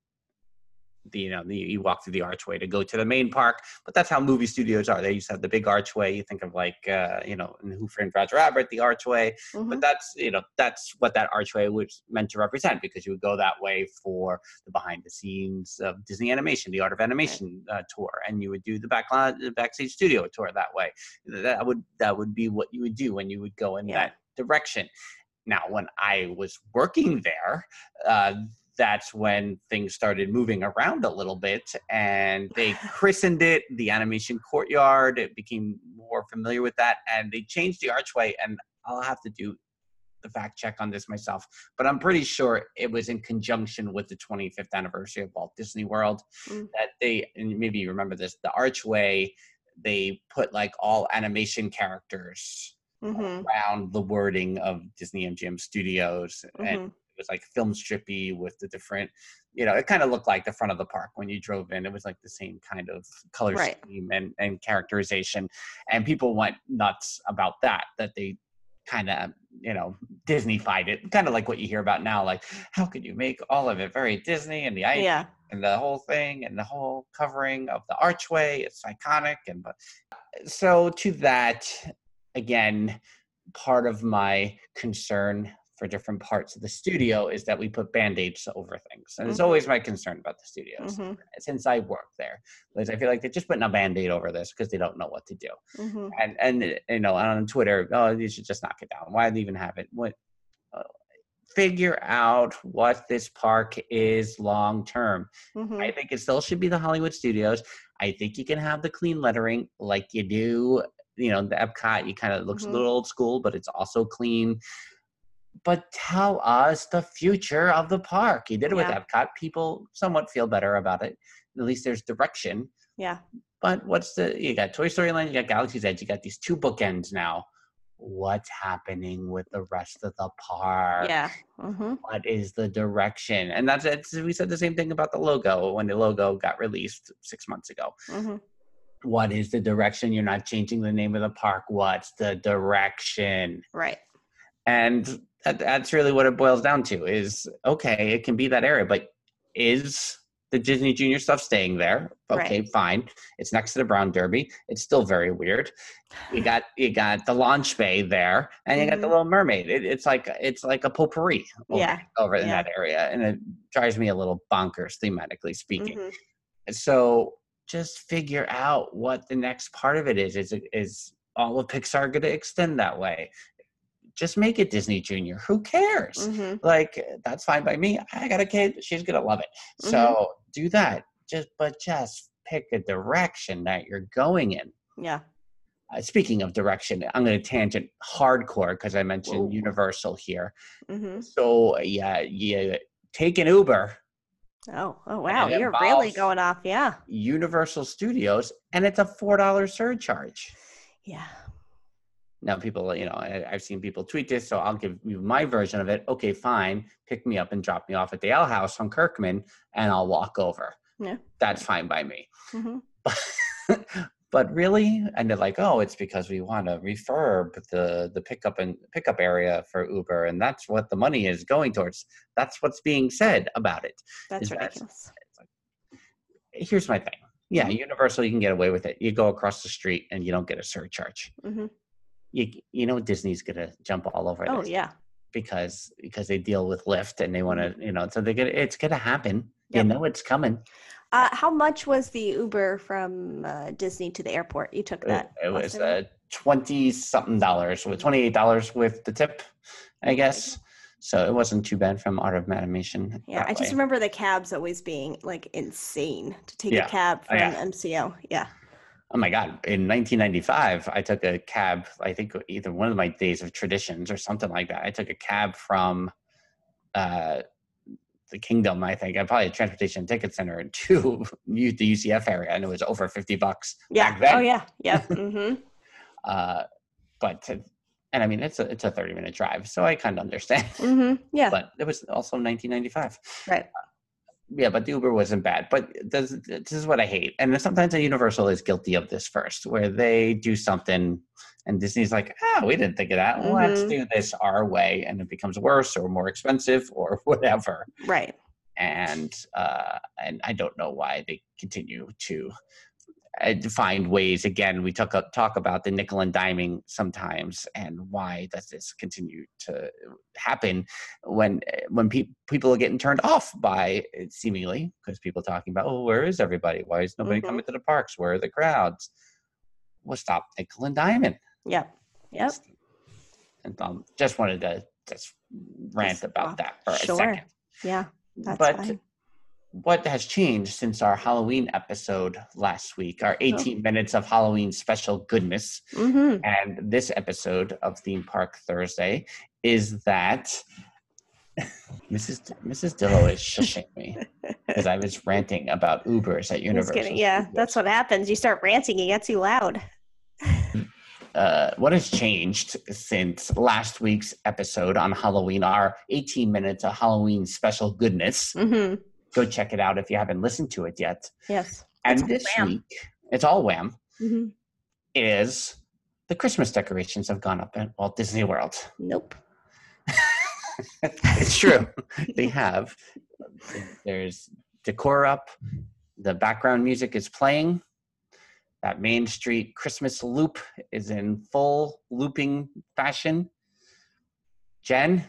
The, you know, the, you walk through the archway to go to the main park, but that's how movie studios are. They used to have the big archway. You think of like, uh, you know, Who Framed Roger Rabbit, the archway. Mm-hmm. But that's, you know, that's what that archway was meant to represent, because you would go that way for the behind the scenes of Disney Animation, the Art of Animation uh, tour, and you would do the back the backstage studio tour that way. That would that would be what you would do when you would go in yeah. that direction. Now, when I was working there, uh, that's when things started moving around a little bit, and they christened it the Animation Courtyard. It became more familiar with that, and they changed the archway, and I'll have to do the fact check on this myself, but I'm pretty sure it was in conjunction with the twenty-fifth anniversary of Walt Disney World mm. that they, and maybe you remember this, the archway, they put like all animation characters mm-hmm. around the wording of Disney M G M Studios mm-hmm. and it was like film strippy with the different, you know, it kind of looked like the front of the park when you drove in. It was like the same kind of color right. scheme and, and characterization. And people went nuts about that, that they kind of, you know, Disney-fied it. Kind of like what you hear about now, like, how could you make all of it very Disney and the I- yeah. and the whole thing and the whole covering of the archway. It's iconic. And but so to that, again, part of my concern for different parts of the studio is that we put band-aids over things. And mm-hmm. it's always my concern about the studios mm-hmm. since I work there, because I feel like they're just putting a band-aid over this because they don't know what to do. Mm-hmm. And, and, you know, on Twitter, oh, you should just knock it down. Why do they even have it? What, uh, figure out what this park is long-term. Mm-hmm. I think it still should be the Hollywood Studios. I think you can have the clean lettering like you do, you know, the Epcot, you kind of looks mm-hmm. a little old school, but it's also clean. But tell us the future of the park. You did it yeah. with Epcot. People somewhat feel better about it. At least there's direction. Yeah. But what's the, you got Toy Story Land, you got Galaxy's Edge, you got these two bookends now. What's happening with the rest of the park? Yeah. Mm-hmm. What is the direction? And that's it. We said the same thing about the logo when the logo got released six months ago. Mm-hmm. What is the direction? You're not changing the name of the park. What's the direction? Right. And that's really what it boils down to is, okay, it can be that area, but is the Disney Junior stuff staying there? Okay, right. fine. It's next to the Brown Derby. It's still very weird. You got you got the launch bay there, and you mm-hmm. got the Little Mermaid. It, it's like it's like a potpourri over, yeah. over yeah. in that area, and it drives me a little bonkers, thematically speaking. Mm-hmm. So just figure out what the next part of it is. Is is all of Pixar going to extend that way? Just make it Disney Junior. Who cares? Mm-hmm. Like, that's fine by me. I got a kid. She's going to love it. Mm-hmm. So do that. Just, but just pick a direction that you're going in. Yeah. Uh, speaking of direction, I'm going to tangent hardcore because I mentioned Ooh. Universal here. Mm-hmm. So yeah, you take an Uber. Oh, oh wow. You're really going off. Yeah. Universal Studios. And it's a four dollars surcharge. Yeah. Now people, you know, I, I've seen people tweet this, so I'll give you my version of it. Okay, fine. Pick me up and drop me off at the L House on Kirkman, and I'll walk over. Yeah. That's fine by me. Mm-hmm. But, But really, and they're like, oh, it's because we want to refurb the the pickup and pickup area for Uber, and that's what the money is going towards. That's what's being said about it. That's ridiculous. That's, here's my thing. Yeah, mm-hmm. Universal, you can get away with it. You go across the street and you don't get a surcharge. Mm-hmm. You you know Disney's gonna jump all over. Oh this yeah, because because they deal with Lyft and they want to, you know, so they get it's gonna happen. Yep. You know it's coming. Uh, how much was the Uber from uh, Disney to the airport? You took that. It, it was uh, twenty something dollars with twenty-eight dollars with the tip, I guess. So it wasn't too bad from Art of Animation. Yeah. I way. just remember the cabs always being like insane to take yeah. a cab from oh, yeah. M C O. Yeah. Oh my God. In nineteen ninety-five, I took a cab, I think either one of my days of traditions or something like that. I took a cab from, uh, the Kingdom, I think, I probably had Transportation Ticket Center to the U C F area, and it was over fifty bucks yeah. back then. Oh yeah, yeah. Mm-hmm. uh, but and I mean, it's a it's a thirty minute drive, so I kind of understand. Mm-hmm. Yeah. But it was also nineteen ninety-five. Right. Uh, yeah, but the Uber wasn't bad. But this, this is what I hate, and sometimes Universal is guilty of this first, where they do something, and Disney's like, ah, we didn't think of that. Mm-hmm. Let's do this our way. And it becomes worse or more expensive or whatever. Right. And uh, and I don't know why they continue to uh, find ways. Again, we talk, uh, talk about the nickel and diming sometimes and why does this continue to happen when when pe- people are getting turned off by it, seemingly, because people are talking about, oh, where is everybody? Why is nobody mm-hmm. coming to the parks? Where are the crowds? Well, stop nickel and diming. Yeah, yep. And um, just wanted to just rant just, about uh, that for sure. a second. Yeah, that's but fine. What has changed since our Halloween episode last week? Our eighteen oh. minutes of Halloween special goodness, mm-hmm. and this episode of Theme Park Thursday is that Missus D- Missus Dillo is shushing me because I was ranting about Ubers at Universal. Kidding. Yeah, Ubers. That's what happens. You start ranting, it gets you loud. Uh, what has changed since last week's episode on Halloween, our eighteen minutes of Halloween special goodness. Mm-hmm. Go check it out if you haven't listened to it yet. Yes. And this wham. week, it's all wham, mm-hmm. is the Christmas decorations have gone up at Walt Disney World. Nope. It's true. They have. There's decor up. The background music is playing. That Main Street Christmas loop is in full looping fashion. Jen,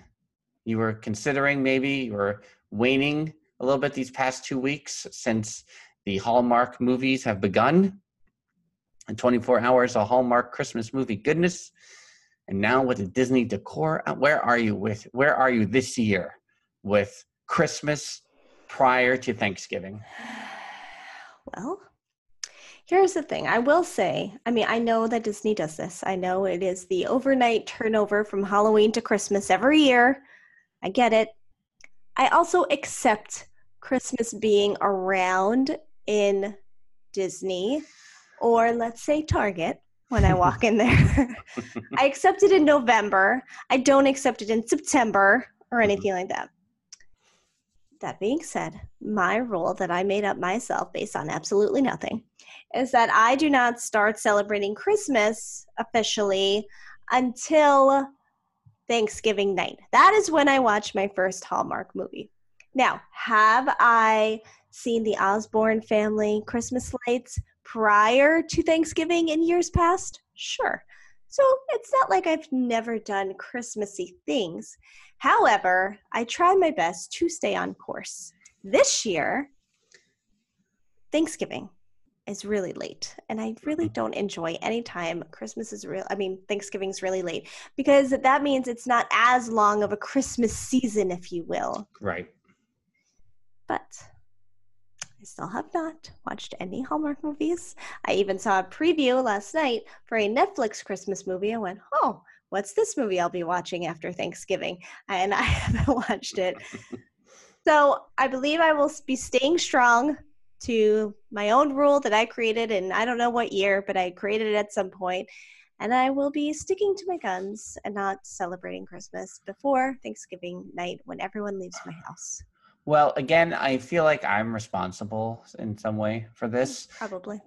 you were considering maybe you were waning a little bit these past two weeks since the Hallmark movies have begun. And twenty-four hours of Hallmark Christmas movie goodness. And now with the Disney decor, where are you with? Where are you this year with Christmas prior to Thanksgiving? Well, here's the thing. I will say, I mean, I know that Disney does this. I know it is the overnight turnover from Halloween to Christmas every year. I get it. I also accept Christmas being around in Disney or let's say Target when I walk in there. I accept it in November. I don't accept it in September or anything like that. That being said, my rule that I made up myself based on absolutely nothing is that I do not start celebrating Christmas officially until Thanksgiving night. That is when I watch my first Hallmark movie. Now, have I seen the Osborne Family Christmas lights prior to Thanksgiving in years past? Sure. So it's not like I've never done Christmassy things. However, I try my best to stay on course. This year, Thanksgiving is really late, and I really don't enjoy any time Christmas is real. I mean, Thanksgiving's really late because that means it's not as long of a Christmas season, if you will. Right. But I still have not watched any Hallmark movies. I even saw a preview last night for a Netflix Christmas movie. I went, oh, what's this movie I'll be watching after Thanksgiving? And I haven't watched it. So I believe I will be staying strong to my own rule that I created in I don't know what year, but I created it at some point. And I will be sticking to my guns and not celebrating Christmas before Thanksgiving night when everyone leaves my house. Well, again, I feel like I'm responsible in some way for this. Probably.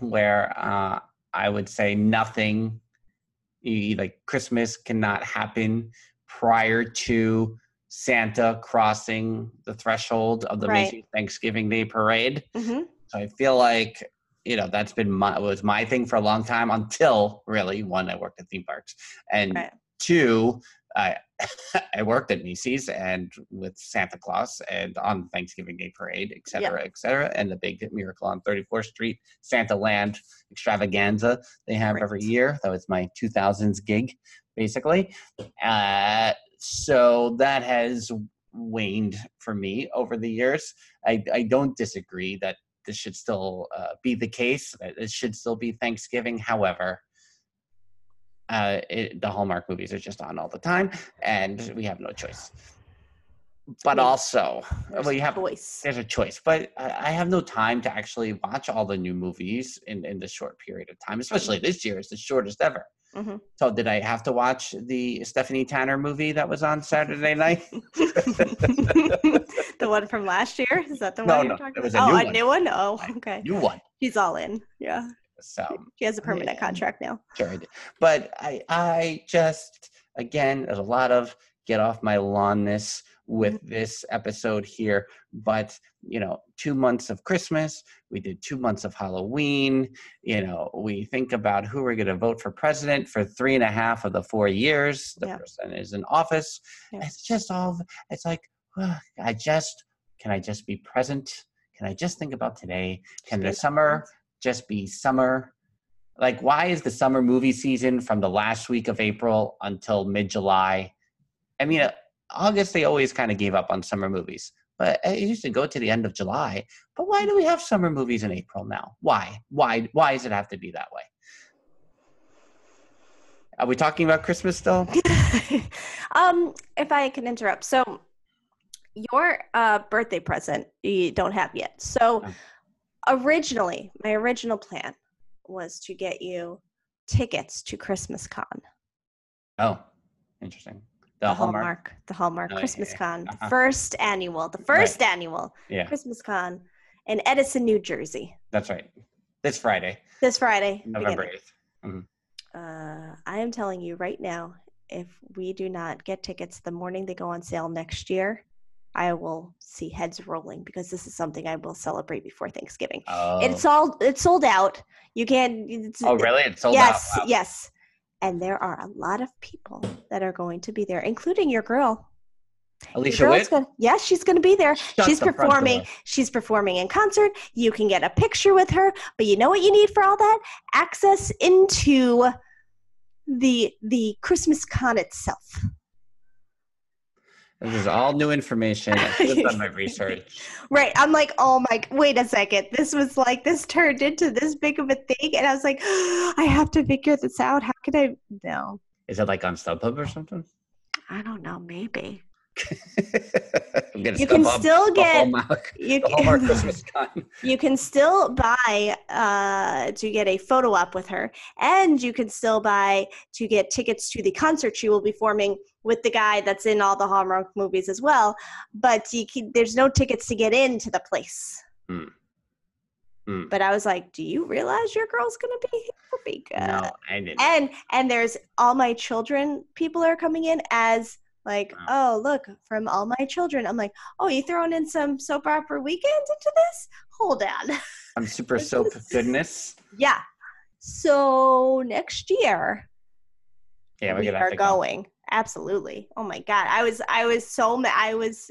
where uh, I would say nothing, like Christmas cannot happen prior to Santa crossing the threshold of the right. Amazing Thanksgiving Day Parade. Mm-hmm. So I feel like, you know, that's been my, was my thing for a long time until really one, I worked at theme parks, and right. two, I, I worked at Macy's and with Santa Claus and on the Thanksgiving Day Parade, et cetera, yep. et cetera. And the big Miracle on thirty-fourth street, Santa Land extravaganza they have right. every year. That was my two thousands gig, basically. Uh, so that has waned for me over the years. I, I don't disagree that this should still uh, be the case. It should still be Thanksgiving. However, Uh, it, the Hallmark movies are just on all the time, and we have no choice. But yeah. also, there's well, you have choice. There's a choice, but I, I have no time to actually watch all the new movies in, in the short period of time. Especially this year, it's the shortest ever. Mm-hmm. So, did I have to watch the Stephanie Tanner movie that was on Saturday night? The one from last year? Is that the no, one? No, no, it was a oh, new one. A new one. Oh, okay. A new one. She's all in. Yeah. So she has a permanent yeah, contract now. Sure I did. But I I just, again, there's a lot of get off my lawnness with mm-hmm. this episode here. But, you know, two months of Christmas, we did two months of Halloween. You know, we think about who we're going to vote for president for three and a half of the four years. The yeah. person is in office. Yeah. It's just all, it's like, oh, I just, can I just be present? Can I just think about today? Can the summer... just be summer. Like, why is the summer movie season from the last week of April until mid-July? I mean, uh, August, they always kind of gave up on summer movies, but it used to go to the end of July. But why do we have summer movies in April now? Why? Why, why does it have to be that way? Are we talking about Christmas still? um, if I can interrupt. So your uh, birthday present, you don't have yet. So... Um. Originally, my original plan was to get you tickets to Christmas Con. Oh, interesting. The, the Hallmark. Hallmark. The Hallmark oh, Christmas yeah, Con. Yeah. Uh-huh. The first annual. The first right. annual yeah. Christmas Con in Edison, New Jersey. That's right. This Friday. This Friday. November eighth. Mm-hmm. Uh, I am telling you right now, if we do not get tickets the morning they go on sale next year, I will see heads rolling, because this is something I will celebrate before Thanksgiving. Oh. It's all, it's sold out. You can't. It's, oh, really? It's sold yes, out. Yes. Wow. Yes. And there are a lot of people that are going to be there, including your girl. Alicia Witt? Yes, yeah, she's going to be there. Shut she's the performing. She's performing in concert. You can get a picture with her, but you know what you need for all that? Access into the, the Christmas Con itself. This is all new information. I should have done my research. Right. I'm like, oh my, wait a second. This was like, this turned into this big of a thing. And I was like, oh, I have to figure this out. How can I, no. Is it like on StubHub or something? I don't know. Maybe. I'm gonna you can still get Hallmark, you, can, Hallmark Christmas Con. You can still buy uh, to get a photo op with her, and you can still buy to get tickets to the concert she will be forming with the guy that's in all the Hallmark movies as well. But you can, there's no tickets to get into the place. Mm. Mm. But I was like, do you realize your girl's gonna be here? Be good. No, I didn't. And and there's all my children. People are coming in as. Like, wow. Oh, look, from all my children. I'm like, oh, you throwing in some soap opera weekends into this? Hold on. I'm super soap goodness. Yeah. So next year, yeah, we're we gonna are going. Go. Absolutely. Oh my God. I was, I was so mad. I was,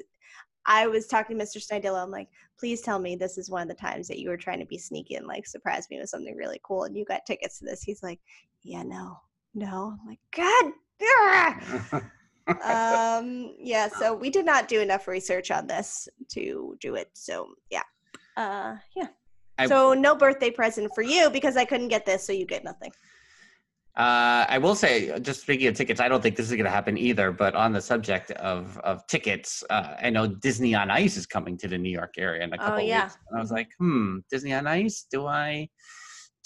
I was talking to Mister Snydillo. I'm like, please tell me this is one of the times that you were trying to be sneaky and like surprise me with something really cool, and you got tickets to this. He's like, yeah, no, no. I'm like, God. um yeah so we did not do enough research on this to do it, so yeah uh yeah I, so no birthday present for you because I couldn't get this, so you get nothing. uh I will say, just speaking of tickets, I don't think this is going to happen either, but on the subject of of tickets, uh I know Disney on Ice is coming to the New York area in a couple oh, yeah. weeks, and I was like, hmm Disney on Ice, do I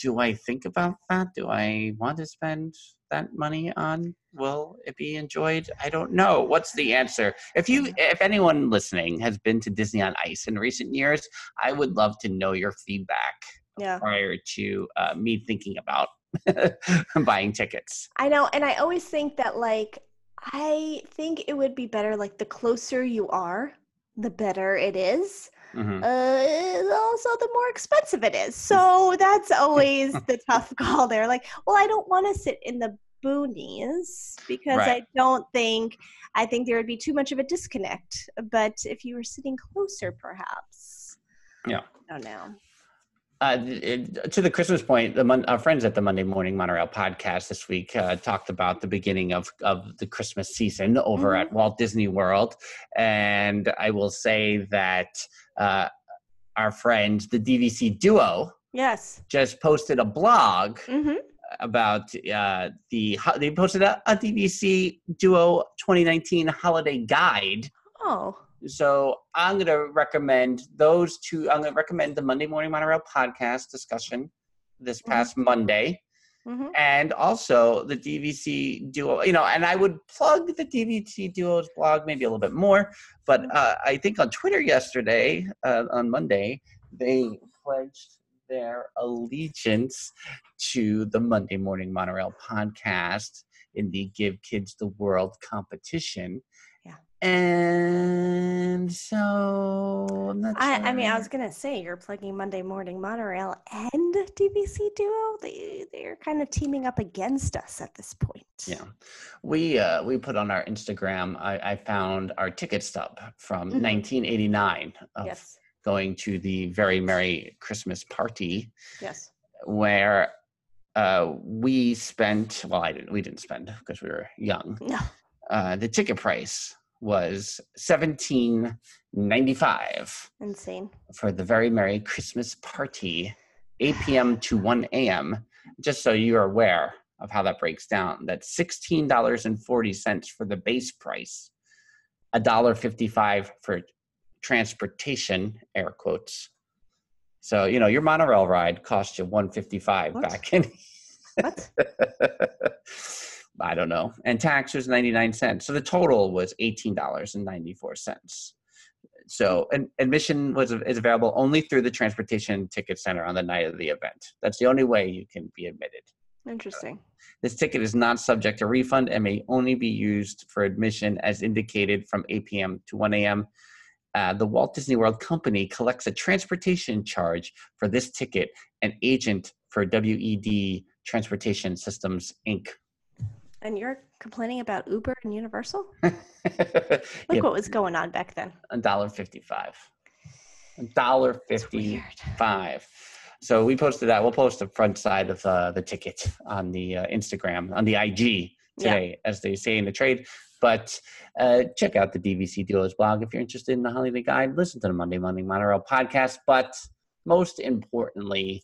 do I think about that? Do I want to spend that money on? Will it be enjoyed? I don't know. What's the answer? If you, if anyone listening has been to Disney on Ice in recent years, I would love to know your feedback. yeah. prior to uh, me thinking about buying tickets. I know. And I always think that, like, I think it would be better, like, the closer you are, the better it is. Mm-hmm. Uh, also the more expensive it is. So that's always the tough call there. Like, well, I don't want to sit in the boonies because right. I don't think, I think there would be too much of a disconnect. But if you were sitting closer, perhaps. Yeah. I don't know. Uh, it, to the Christmas point, the mon- our friends at the Monday Morning Monorail podcast this week uh, talked about the beginning of, of the Christmas season over mm-hmm. at Walt Disney World. And I will say that uh, our friend, the D V C Duo, yes, just posted a blog mm-hmm. about uh, the, they posted a, a D V C Duo twenty nineteen holiday guide. Oh. So I'm going to recommend those two. I'm going to recommend the Monday Morning Monorail podcast discussion this past mm-hmm. Monday. Mm-hmm. And also the D V C Duo, you know, and I would plug the D V C Duo's blog maybe a little bit more. But uh, I think on Twitter yesterday, uh, on Monday, they pledged their allegiance to the Monday Morning Monorail podcast in the Give Kids the World competition. And so, I'm not sure. I, I mean, I was going to say, you're plugging Monday Morning Monorail and D V C Duo. They, they're kind of teaming up against us at this point. Yeah. We uh, we put on our Instagram, I, I found our ticket stub from mm-hmm. nineteen eighty-nine of yes. going to the Very Merry Christmas Party. Yes. Where uh, we spent, well, I didn't, we didn't spend because we were young. No. Uh, the ticket price was seventeen ninety-five. Insane. For the Very Merry Christmas Party, eight p.m. to one a.m. Just so you're aware of how that breaks down, that's sixteen dollars and forty cents for the base price, one dollar and fifty-five cents for transportation, air quotes. So, you know, your monorail ride cost you one dollar and fifty-five cents what? Back in. What? I don't know. And tax was ninety-nine cents. So the total was eighteen dollars and ninety-four cents. So and admission was is available only through the Transportation Ticket Center on the night of the event. That's the only way you can be admitted. Interesting. So, this ticket is not subject to refund and may only be used for admission as indicated from eight p.m. to one a.m. Uh, the Walt Disney World Company collects a transportation charge for this ticket and agent for W E D Transportation Systems, Incorporated. And you're complaining about Uber and Universal? Look yeah. what was going on back then. one dollar and fifty-five cents. one dollar and fifty-five cents. So we posted that. We'll post the front side of uh, the ticket on the uh, Instagram, on the I G today, yeah. as they say in the trade. But uh, check out the D V C Duo's blog if you're interested in the holiday guide. Listen to the Monday Morning Monorail podcast. But most importantly,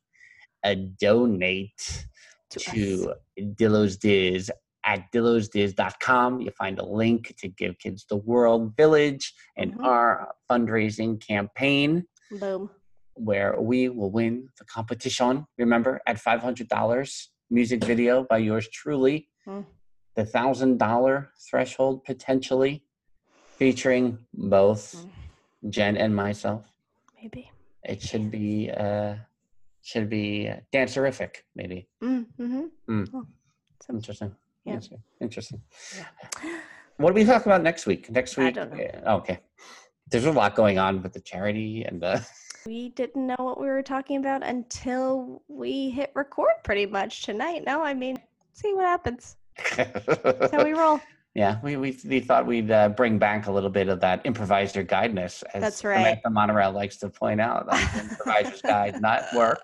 uh, donate to, to Dillo's Diz. At dillos diz dot com, you find a link to Give Kids the World Village and mm-hmm. our fundraising campaign. Boom. Where we will win the competition. Remember, at five hundred dollars, music video by yours truly. Mm. The one thousand dollars threshold, potentially, featuring both mm. Jen and myself. Maybe. It should be, uh, should be uh, dancerific, maybe. Mm-hmm. Mm. Oh, interesting. Yeah. Interesting. Yeah. What do we talk about next week? Next week? I don't know. Yeah. Oh, okay. There's a lot going on with the charity and the... We didn't know what we were talking about until we hit record pretty much tonight. No, I mean, see what happens. That's how we roll. Yeah, we we, we thought we'd uh, bring back a little bit of that improviser guideness. As That's right. Samantha Monorail likes to point out. Improviser's guide, not work.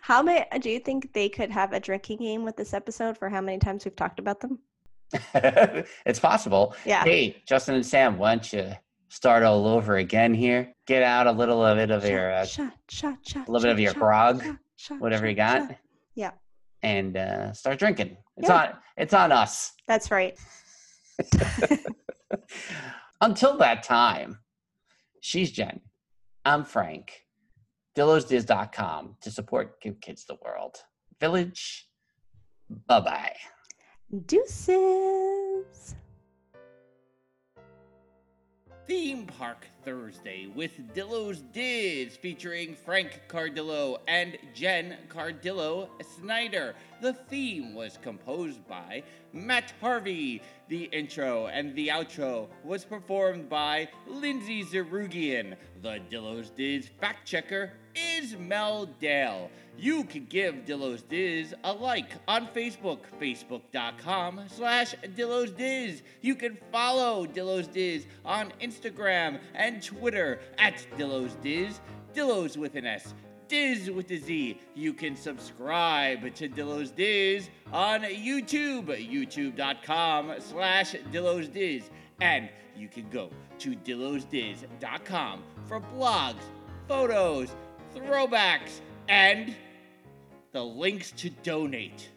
How many do you think they could have a drinking game with this episode for how many times we've talked about them? It's possible. Yeah. Hey, Justin and Sam, why don't you start all over again here? Get out a little of it of shot, your uh, shot, shot, shot, a little shot, bit of your shot, grog, shot, shot, whatever shot, you got. Shot. Yeah. And uh, start drinking. It's yeah. on. It's on us. That's right. Until that time, she's Jen. I'm Frank. dillos diz dot com to support Give Kids the World Village. Bye-bye. Deuces. Theme park Thursday with Dillo's Diz featuring Frank Cardillo and Jen Cardillo Snyder. The theme was composed by Matt Harvey. The intro and the outro was performed by Lindsay Zerugian. The Dillo's Diz fact checker is Mel Dale. You can give Dillo's Diz a like on Facebook, facebook.com slash Dillo's Diz. You can follow Dillo's Diz on Instagram and Twitter at Dillo's Diz, Dillo's with an S, Diz with a Z. You can subscribe to Dillo's Diz on YouTube, youtube.com slash Dillo's Diz. And you can go to dillos diz dot com for blogs, photos, throwbacks, and the links to donate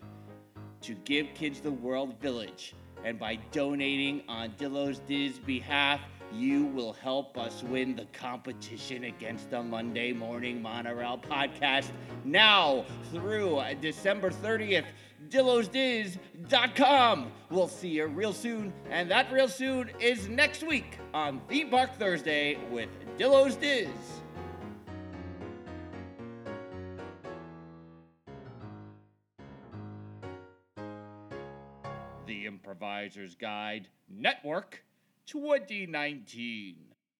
to Give Kids the World Village. And by donating on Dillo's Diz behalf, you will help us win the competition against the Monday Morning Monorail podcast. Now through December thirtieth, dillos diz dot com. We'll see you real soon, and that real soon is next week on Theme Park Thursday with Dillo's Diz. The Improviser's Guide Network twenty nineteen.